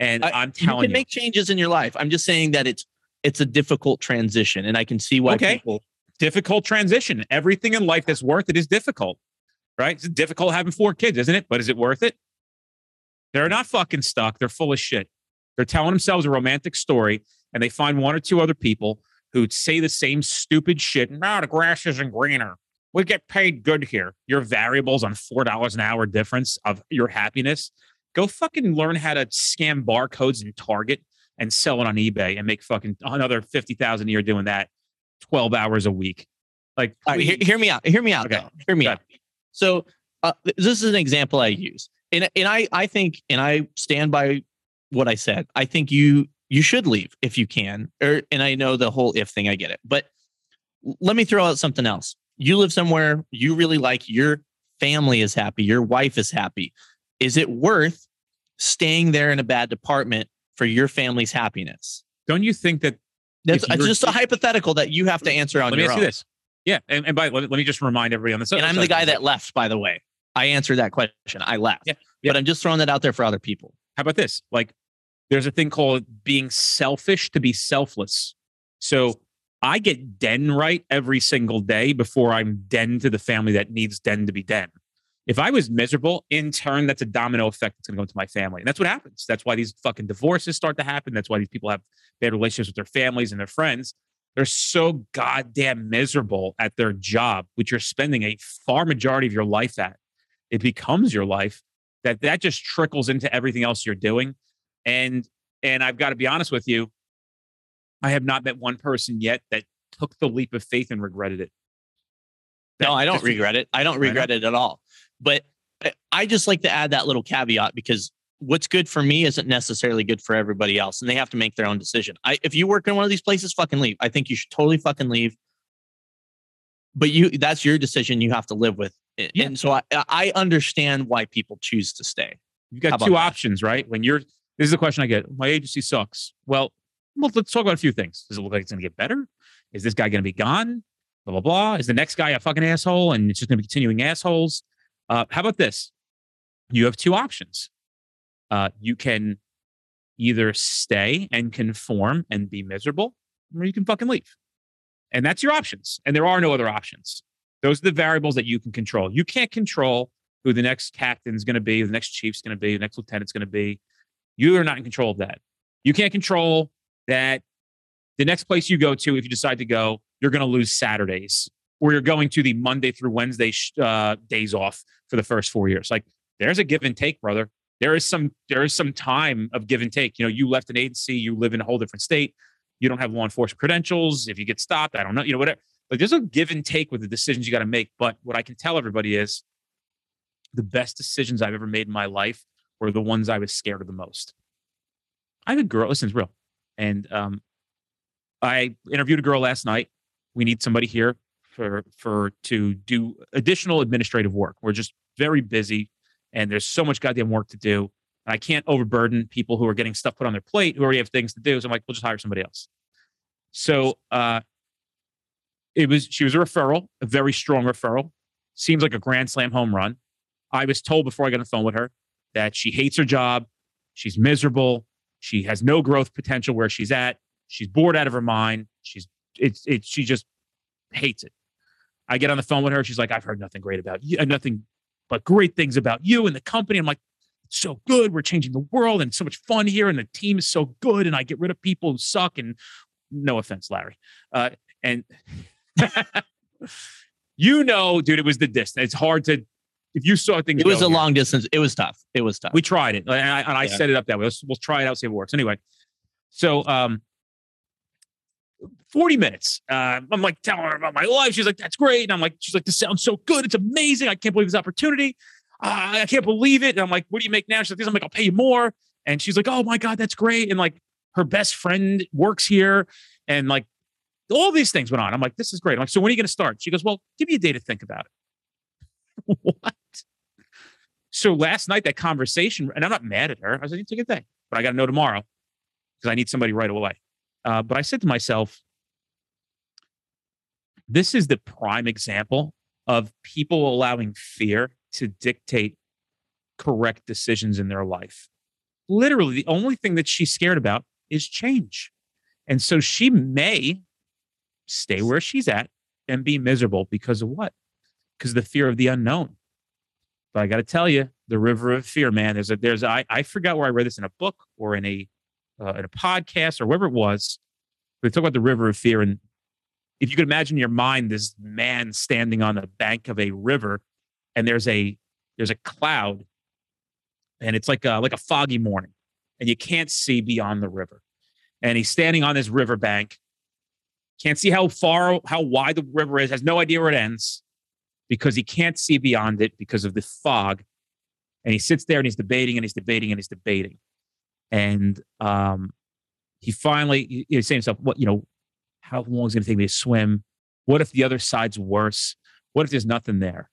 and I'm telling you. You can make changes in your life. I'm just saying that it's a difficult transition, and I can see why people. Difficult transition. Everything in life that's worth it is difficult, right? It's difficult having 4 kids, isn't it? But is it worth it? They're not fucking stuck. They're full of shit. They're telling themselves a romantic story, and they find 1 or 2 other people who say the same stupid shit. No, the grass isn't greener. We get paid good here. Your variables on $4 an hour difference of your happiness. Go fucking learn how to scan barcodes in Target and sell it on eBay and make fucking another $50,000 a year doing that. 12 hours a week. Like, right, hear me out. Hear me out. Okay. Though. Hear me out. So this is an example I use. And I think, and I stand by what I said. I think you should leave if you can. And I know the whole if thing, I get it. But let me throw out something else. You live somewhere you really like, your family is happy, your wife is happy. Is it worth staying there in a bad department for your family's happiness? Don't you think that That's just a hypothetical that you have to answer on your own. Let me ask you this. Yeah. And by let me just remind everybody on this. And I'm the guy that left, by the way. I answered that question. I left. Yeah, yeah. But I'm just throwing that out there for other people. How about this? Like, there's a thing called being selfish to be selfless. So I get den right every single day before I'm den to the family that needs den to be den. If I was miserable, in turn, that's a domino effect that's going to go into my family. And that's what happens. That's why these fucking divorces start to happen. That's why these people have bad relationships with their families and their friends. They're so goddamn miserable at their job, which you're spending a far majority of your life at. It becomes your life, that just trickles into everything else you're doing. And I've got to be honest with you, I have not met one person yet that took the leap of faith and regretted it. No, I don't regret it. I don't regret it at all. But I just like to add that little caveat, because what's good for me isn't necessarily good for everybody else. And they have to make their own decision. If you work in one of these places, fucking leave. I think you should totally fucking leave. But that's your decision you have to live with. Yeah. And so I understand why people choose to stay. You've got two options, right? This is the question I get. My agency sucks. Well, let's talk about a few things. Does it look like it's going to get better? Is this guy going to be gone? Blah, blah, blah. Is the next guy a fucking asshole? And it's just going to be continuing assholes. How about this? You have two options. You can either stay and conform and be miserable, or you can fucking leave. And that's your options. And there are no other options. Those are the variables that you can control. You can't control who the next captain is going to be, the next chief's going to be, the next lieutenant's going to be. You are not in control of that. You can't control that the next place you go to, if you decide to go, you're going to lose Saturdays, or you're going to the Monday through Wednesday days off for the first 4 years. Like, there's a give and take, brother. There is some time of give and take. You know, you left an agency, you live in a whole different state. You don't have law enforcement credentials. If you get stopped, I don't know, you know, whatever. Like, there's a give and take with the decisions you got to make. But what I can tell everybody is the best decisions I've ever made in my life were the ones I was scared of the most. I have a girl, listen, it's real. And I interviewed a girl last night. We need somebody here to do additional administrative work. We're just very busy and there's so much goddamn work to do. And I can't overburden people who are getting stuff put on their plate who already have things to do. So I'm like, we'll just hire somebody else. So she was a referral, a very strong referral. Seems like a grand slam home run. I was told before I got on the phone with her that she hates her job. She's miserable. She has no growth potential where she's at. She's bored out of her mind. She just hates it. I get on the phone with her. She's like, I've heard nothing great about you, nothing but great things about you and the company. I'm like, it's so good. We're changing the world and so much fun here. And the team is so good. And I get rid of people who suck. And no offense, Larry. And you know, dude, it was the distance. It's hard to, if you saw things. It was a long distance. It was tough. It was tough. We tried it. And I set it up that way. We'll try it out, see if it works. Anyway. So, 40 minutes. I'm like telling her about my life. She's like, that's great. And I'm like, she's like, this sounds so good. It's amazing. I can't believe this opportunity. I can't believe it. And I'm like, what do you make now? She's like, this. I'm like, I'll pay you more. And she's like, oh my God, that's great. And like her best friend works here. And like, all these things went on. I'm like, this is great. I'm like, so when are you going to start? She goes, well, give me a day to think about it. What? So last night, that conversation, and I'm not mad at her. I said, you take a day, but I got to know tomorrow because I need somebody right away. But I said to myself, this is the prime example of people allowing fear to dictate correct decisions in their life. Literally, the only thing that she's scared about is change. And so she may stay where she's at and be miserable because of what? Because of the fear of the unknown. But I got to tell you, the river of fear, man, I forgot where I read this in a book or in a podcast or wherever it was. They talk about the river of fear. And if you could imagine in your mind, this man standing on the bank of a river and there's a cloud and it's like a foggy morning and you can't see beyond the river. And he's standing on this river bank, can't see how wide the river is, has no idea where it ends because he can't see beyond it because of the fog. And he sits there and he's debating and he's debating and he's debating. And he finally, he's saying to himself, what, you know, how long is it going to take me to swim? What if the other side's worse? What if there's nothing there?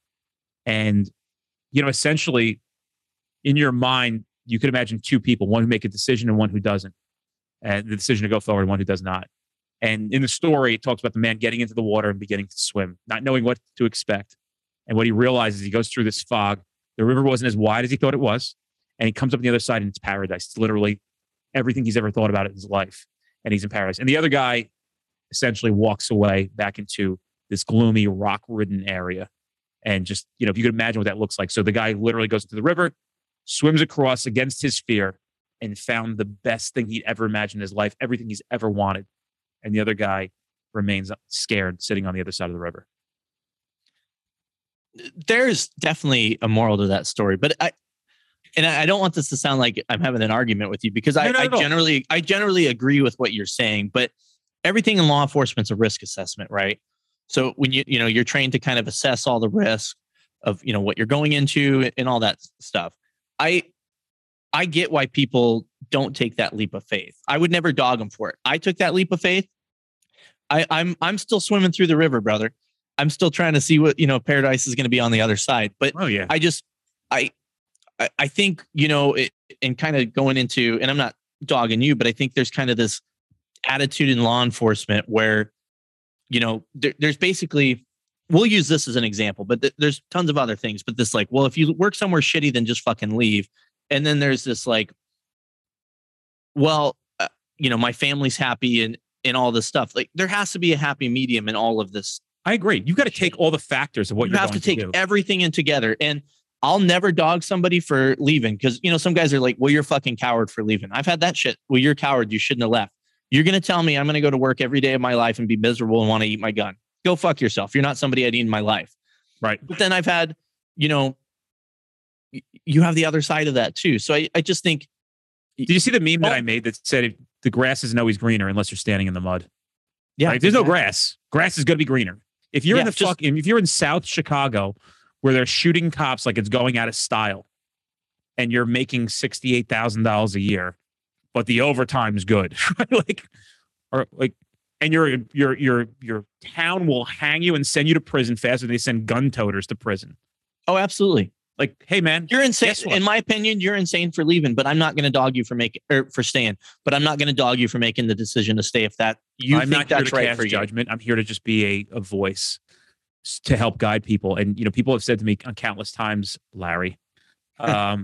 And, you know, essentially in your mind, you could imagine two people, one who make a decision and one who doesn't, and the decision to go forward and one who does not. And in the story, it talks about the man getting into the water and beginning to swim, not knowing what to expect. And what he realizes, he goes through this fog. The river wasn't as wide as he thought it was. And he comes up on the other side and it's paradise. It's literally everything he's ever thought about in his life. And he's in paradise. And the other guy essentially walks away back into this gloomy, rock-ridden area. And just, you know, if you could imagine what that looks like. So the guy literally goes into the river, swims across against his fear, and found the best thing he'd ever imagined in his life, everything he's ever wanted. And the other guy remains scared, sitting on the other side of the river. There's definitely a moral to that story, but I don't want this to sound like I'm having an argument with you, because I generally agree with what you're saying, but everything in law enforcement's a risk assessment, right? So when you're trained to kind of assess all the risk of, you know, what you're going into and all that stuff. I get why people don't take that leap of faith. I would never dog them for it. I took that leap of faith. I'm still swimming through the river, brother. I'm still trying to see what, you know, paradise is going to be on the other side. But I think, you know, it, and kind of going into, and I'm not dogging you, but I think there's kind of this attitude in law enforcement where, you know, there's basically, we'll use this as an example, but there's tons of other things. But this, like, well, if you work somewhere shitty, then just fucking leave. And then there's this, like, well, you know, my family's happy and all this stuff. Like, there has to be a happy medium in all of this. I agree. You got to take all the factors of what you're going to do. You have to take everything in together. And I'll never dog somebody for leaving, because, you know, some guys are like, well, you're fucking coward for leaving. I've had that shit. Well, you're a coward. You shouldn't have left. You're going to tell me I'm going to go to work every day of my life and be miserable and want to eat my gun. Go fuck yourself. You're not somebody I need in my life. Right. But then I've had, you know, you have the other side of that too. So I just think. Did you see the meme that I made that said the grass isn't always greener unless you're standing in the mud? Yeah. Right? There's no grass. Grass is going to be greener. If you're if you're in South Chicago where they're shooting cops like it's going out of style and you're making $68,000 a year, but the overtime's good, right? And your town will hang you and send you to prison faster than they send gun toters to prison. Oh, absolutely. Like, hey man, you're insane. In my opinion, you're insane for leaving, but I'm not going to dog you for staying. But I'm not going to dog you for making the decision to stay if that you I'm think that's right for judgment. You. I'm here to just be a voice to help guide people. And you know, people have said to me countless times, Larry, that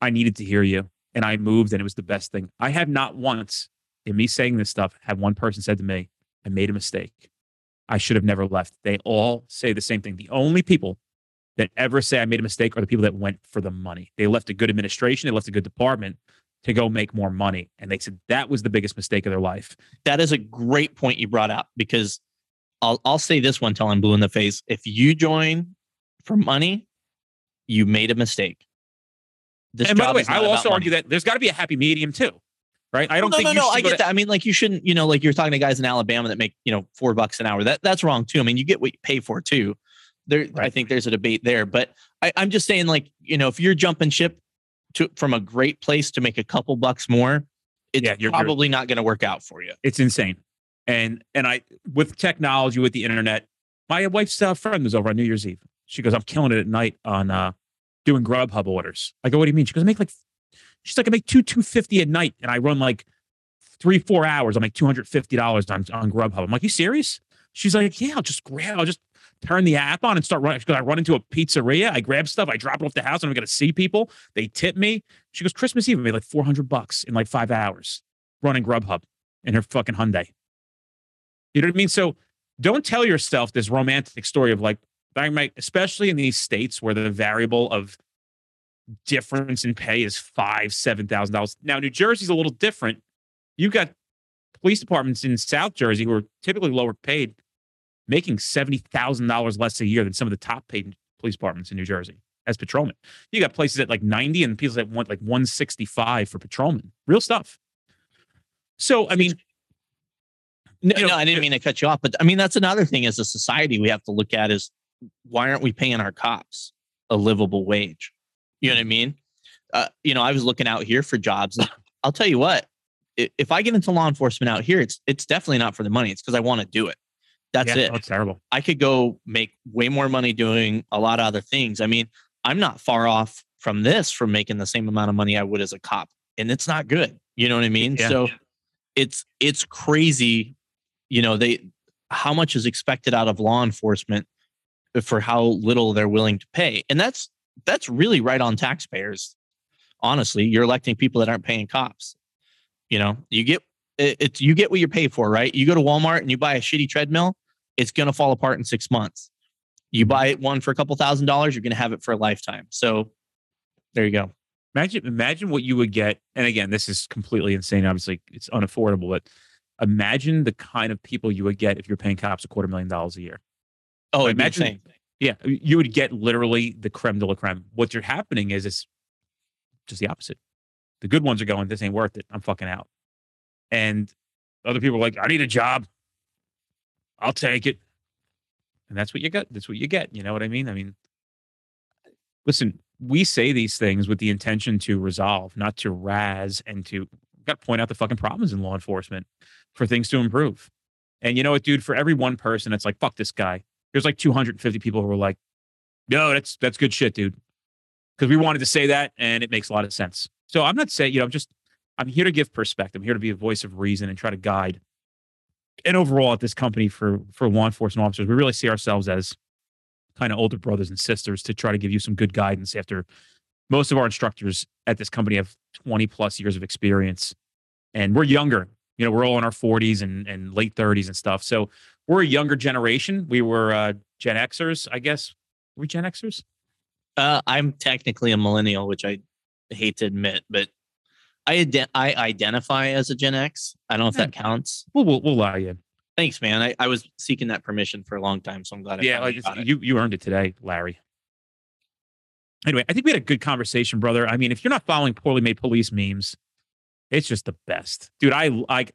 I needed to hear you, and I moved, and it was the best thing. I have not once in me saying this stuff have one person said to me, I made a mistake. I should have never left. They all say the same thing. The only people that ever say I made a mistake are the people that went for the money. They left a good administration, they left a good department to go make more money. And they said that was the biggest mistake of their life. That is a great point you brought up, because I'll say this one till I'm blue in the face. If you join for money, you made a mistake. And by the way, I'll also argue that there's got to be a happy medium too, right? I don't think you should. No, I get that. I mean, like, you shouldn't, you know, like, you're talking to guys in Alabama that make, you know, $4 an hour. That's wrong too. I mean, you get what you pay for too. There, right. I think there's a debate there, but I'm just saying, like, you know, if you're jumping ship from a great place to make a couple bucks more, it's probably not going to work out for you. It's insane. And I, with technology, with the internet, my wife's friend was over on New Year's Eve. She goes, I'm killing it at night on doing Grubhub orders. I go, what do you mean? She goes, I make $250 at night, and I run like 3-4 hours. I make $250 on Grubhub. I'm like, you serious? She's like, yeah, I'll just turn the app on and start running. She goes, I run into a pizzeria, I grab stuff, I drop it off the house, and I'm going to see people. They tip me. She goes, Christmas Eve, I made like $400 in like 5 hours running Grubhub in her fucking Hyundai. You know what I mean? So don't tell yourself this romantic story of like, especially in these states where the variable of difference in pay is $5,000-$7,000. Now, New Jersey's a little different. You've got police departments in South Jersey who are typically lower paid, making $70,000 less a year than some of the top paid police departments in New Jersey as patrolmen. You got places at like 90 and people that want like 165 for patrolmen. Real stuff. So, I mean, no, I didn't mean to cut you off, but I mean, that's another thing as a society we have to look at is, why aren't we paying our cops a livable wage? You know what I mean? You know, I was looking out here for jobs. And I'll tell you what, if I get into law enforcement out here, it's definitely not for the money. It's because I want to do it. That's it. That's terrible. I could go make way more money doing a lot of other things. I mean, I'm not far off from making the same amount of money I would as a cop, and it's not good. You know what I mean? Yeah. So it's crazy, you know, how much is expected out of law enforcement for how little they're willing to pay. And that's really right on taxpayers. Honestly, you're electing people that aren't paying cops. You know, you get what you pay for, right? You go to Walmart and you buy a shitty treadmill, it's going to fall apart in 6 months. You buy one for a couple $1,000s, you're going to have it for a lifetime. So there you go. Imagine what you would get. And again, this is completely insane. Obviously, it's unaffordable, but imagine the kind of people you would get if you're paying cops $250,000 a year. Oh, imagine. Yeah. You would get literally the creme de la creme. What's happening is it's just the opposite. The good ones are going, this ain't worth it. I'm fucking out. And other people are like, I need a job. I'll take it. And that's what you get. That's what you get. You know what I mean? I mean, listen, we say these things with the intention to resolve, not to razz and to got to point out the fucking problems in law enforcement for things to improve. And you know what, dude, for every one person that's like, fuck this guy, there's like 250 people who are like, no, that's good shit, dude. Because we wanted to say that and it makes a lot of sense. So I'm not saying, you know, I'm here to give perspective. I'm here to be a voice of reason and try to guide. And overall at this company for law enforcement officers, we really see ourselves as kind of older brothers and sisters to try to give you some good guidance after most of our instructors at this company have 20 plus years of experience and we're younger. You know, we're all in our 40s and late 30s and stuff. So we're a younger generation. We were Gen Xers, I guess. Were we Gen Xers? I'm technically a millennial, which I hate to admit, but I identify as a Gen X. I don't know if that counts. We'll allow you. Thanks, man. I was seeking that permission for a long time, so I'm glad. Yeah, you earned it today, Larry. Anyway, I think we had a good conversation, brother. I mean, if you're not following Poorly Made Police Memes, it's just the best, dude. I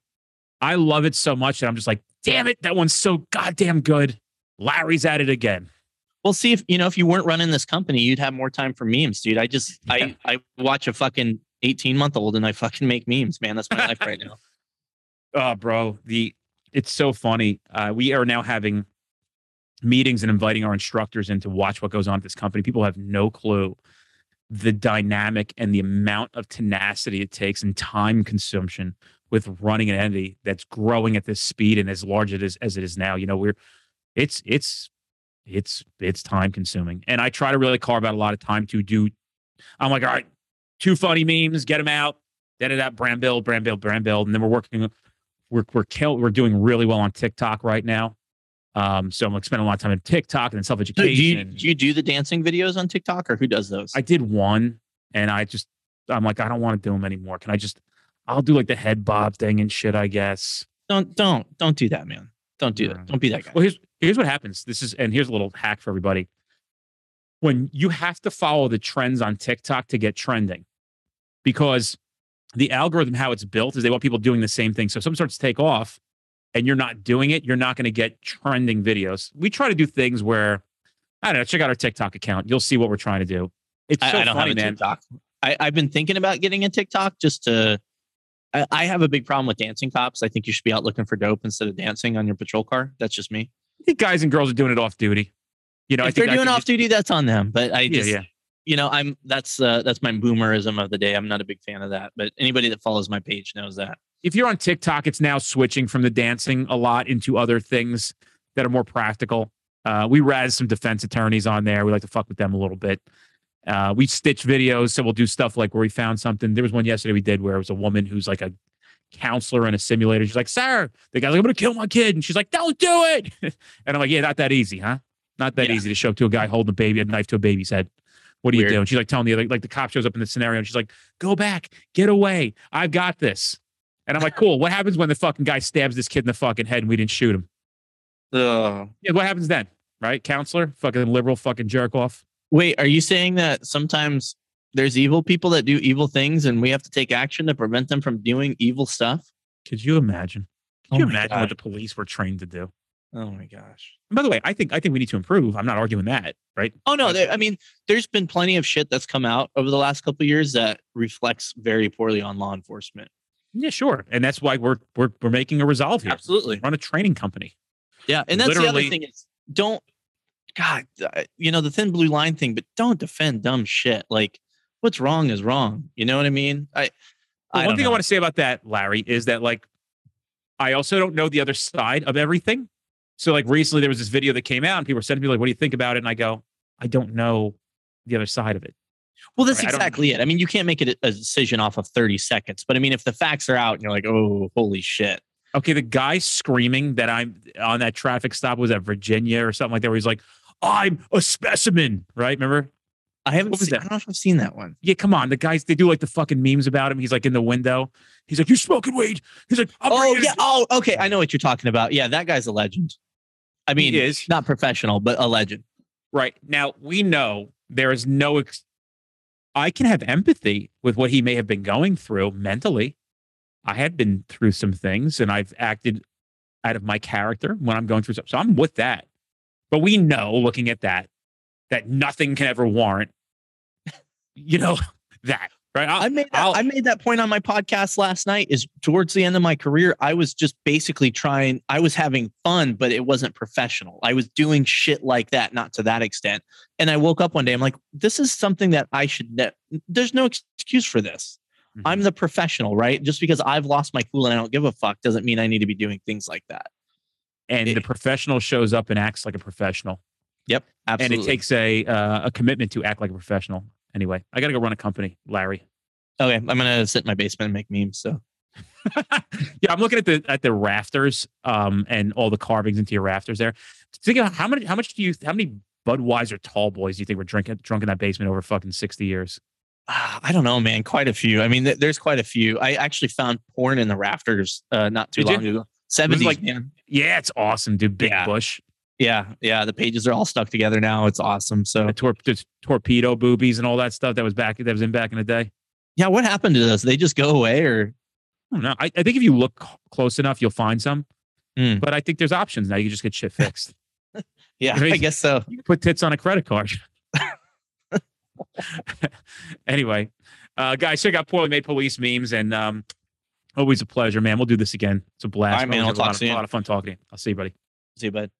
love it so much that I'm just like, damn it, that one's so goddamn good. Larry's at it again. Well, see if you weren't running this company, you'd have more time for memes, dude. I watch a fucking 18-month-old and I fucking make memes, man. That's my life right now. Oh, bro, it's so funny. We are now having meetings and inviting our instructors in to watch what goes on at this company. People have no clue the dynamic and the amount of tenacity it takes and time consumption with running an entity that's growing at this speed and as large as it is now. You know, it's time consuming. And I try to really carve out a lot of time to do. I'm like, all right, 2 funny memes, get them out. Then that brand build. And then we're doing really well on TikTok right now. So I'm like spending a lot of time on TikTok and self-education. Do you do the dancing videos on TikTok or who does those? I did one and I'm like, I don't want to do them anymore. Can I just, I'll do like the head bob thing and shit, I guess. Don't do that, man. Don't do that. Don't be that guy. Well, here's what happens. Here's a little hack for everybody. When you have to follow the trends on TikTok to get trending because the algorithm, how it's built is they want people doing the same thing. So if something starts to take off and you're not doing it, you're not going to get trending videos. We try to do things where, I don't know, check out our TikTok account. You'll see what we're trying to do. It's so I don't funny, have a man. TikTok. I've been thinking about getting a TikTok just to, I have a big problem with dancing cops. I think you should be out looking for dope instead of dancing on your patrol car. That's just me. I think guys and girls are doing it off duty. You know, if they're doing off duty, that's on them. But you know, that's my boomerism of the day. I'm not a big fan of that, but anybody that follows my page knows that. If you're on TikTok, it's now switching from the dancing a lot into other things that are more practical. We razz some defense attorneys on there. We like to fuck with them a little bit. We stitch videos. So we'll do stuff like where we found something. There was one yesterday we did where it was a woman who's like a counselor in a simulator. She's like, sir, the guy's like, I'm going to kill my kid. And she's like, don't do it. And I'm like, yeah, not that easy, huh? Not that easy to show up to a guy holding a knife to a baby's head. What do you do? And she's like telling the other, like the cop shows up in the scenario and she's like, go back, get away. I've got this. And I'm like, cool. What happens when the fucking guy stabs this kid in the fucking head and we didn't shoot him? Yeah. What happens then? Right. Counselor, fucking liberal, fucking jerk off. Wait, are you saying that sometimes there's evil people that do evil things and we have to take action to prevent them from doing evil stuff? Could you imagine? Could you imagine what the police were trained to do? Oh my gosh. And by the way, I think we need to improve. I'm not arguing that, right? Oh no, there's been plenty of shit that's come out over the last couple of years that reflects very poorly on law enforcement. Yeah, sure. And that's why we're making a resolve here. Absolutely. We're on a training company. Yeah, and that's literally, the other thing is the thin blue line thing, but don't defend dumb shit. Like what's wrong is wrong. You know what I mean? One thing I want to say about that, Larry, is that like I also don't know the other side of everything. So like recently there was this video that came out and people were sending me like, what do you think about it? And I go, I don't know the other side of it. Well, that's right, exactly it. I mean, you can't make a decision off of 30 seconds. But I mean, if the facts are out and you're like, oh, holy shit. Okay, the guy screaming that I'm on that traffic stop was at Virginia or something like that, where he's like, I'm a specimen, right? Remember? I haven't seen that. I don't know if I've seen that one. Yeah, come on. The guys, they do like the fucking memes about him. He's like in the window. He's like, you're smoking weed. He's like, okay. I know what you're talking about. Yeah, that guy's a legend. I mean, he is not professional, but a legend. Right. Now, we know there is no... I can have empathy with what he may have been going through mentally. I had been through some things and I've acted out of my character when I'm going through something. So I'm with that. But we know, looking at that, that nothing can ever warrant, you know, that. Right? I made that point on my podcast last night. Is towards the end of my career, I was just basically trying. I was having fun, but it wasn't professional. I was doing shit like that, not to that extent. And I woke up one day. I'm like, this is something that I should. There's no excuse for this. Mm-hmm. I'm the professional, right? Just because I've lost my cool and I don't give a fuck doesn't mean I need to be doing things like that. And the professional shows up and acts like a professional. Yep, absolutely. And it takes a commitment to act like a professional. Anyway, I got to go run a company, Larry. Okay, I'm going to sit in my basement and make memes. So, yeah, I'm looking at the rafters and all the carvings into your rafters there. Think about how many Budweiser tall boys do you think were drunk in that basement over fucking 60 years? I don't know, man. Quite a few. I mean, there's quite a few. I actually found porn in the rafters not too long ago. 70s, like, man. Yeah, it's awesome, dude. Big Bush. Yeah. The pages are all stuck together now. It's awesome. So the torpedo boobies and all that stuff that was back in the day. Yeah. What happened to those? They just go away, or I don't know. I think if you look close enough, you'll find some. But I think there's options now. You just get shit fixed. Yeah, I mean, I guess so. You can put tits on a credit card. Anyway, guys, check out Poorly Made Police Memes, and always a pleasure, man. We'll do this again. It's a blast. All right, man. I'll talk to you. A lot of fun talking to you. I'll see you, buddy. See you, bud.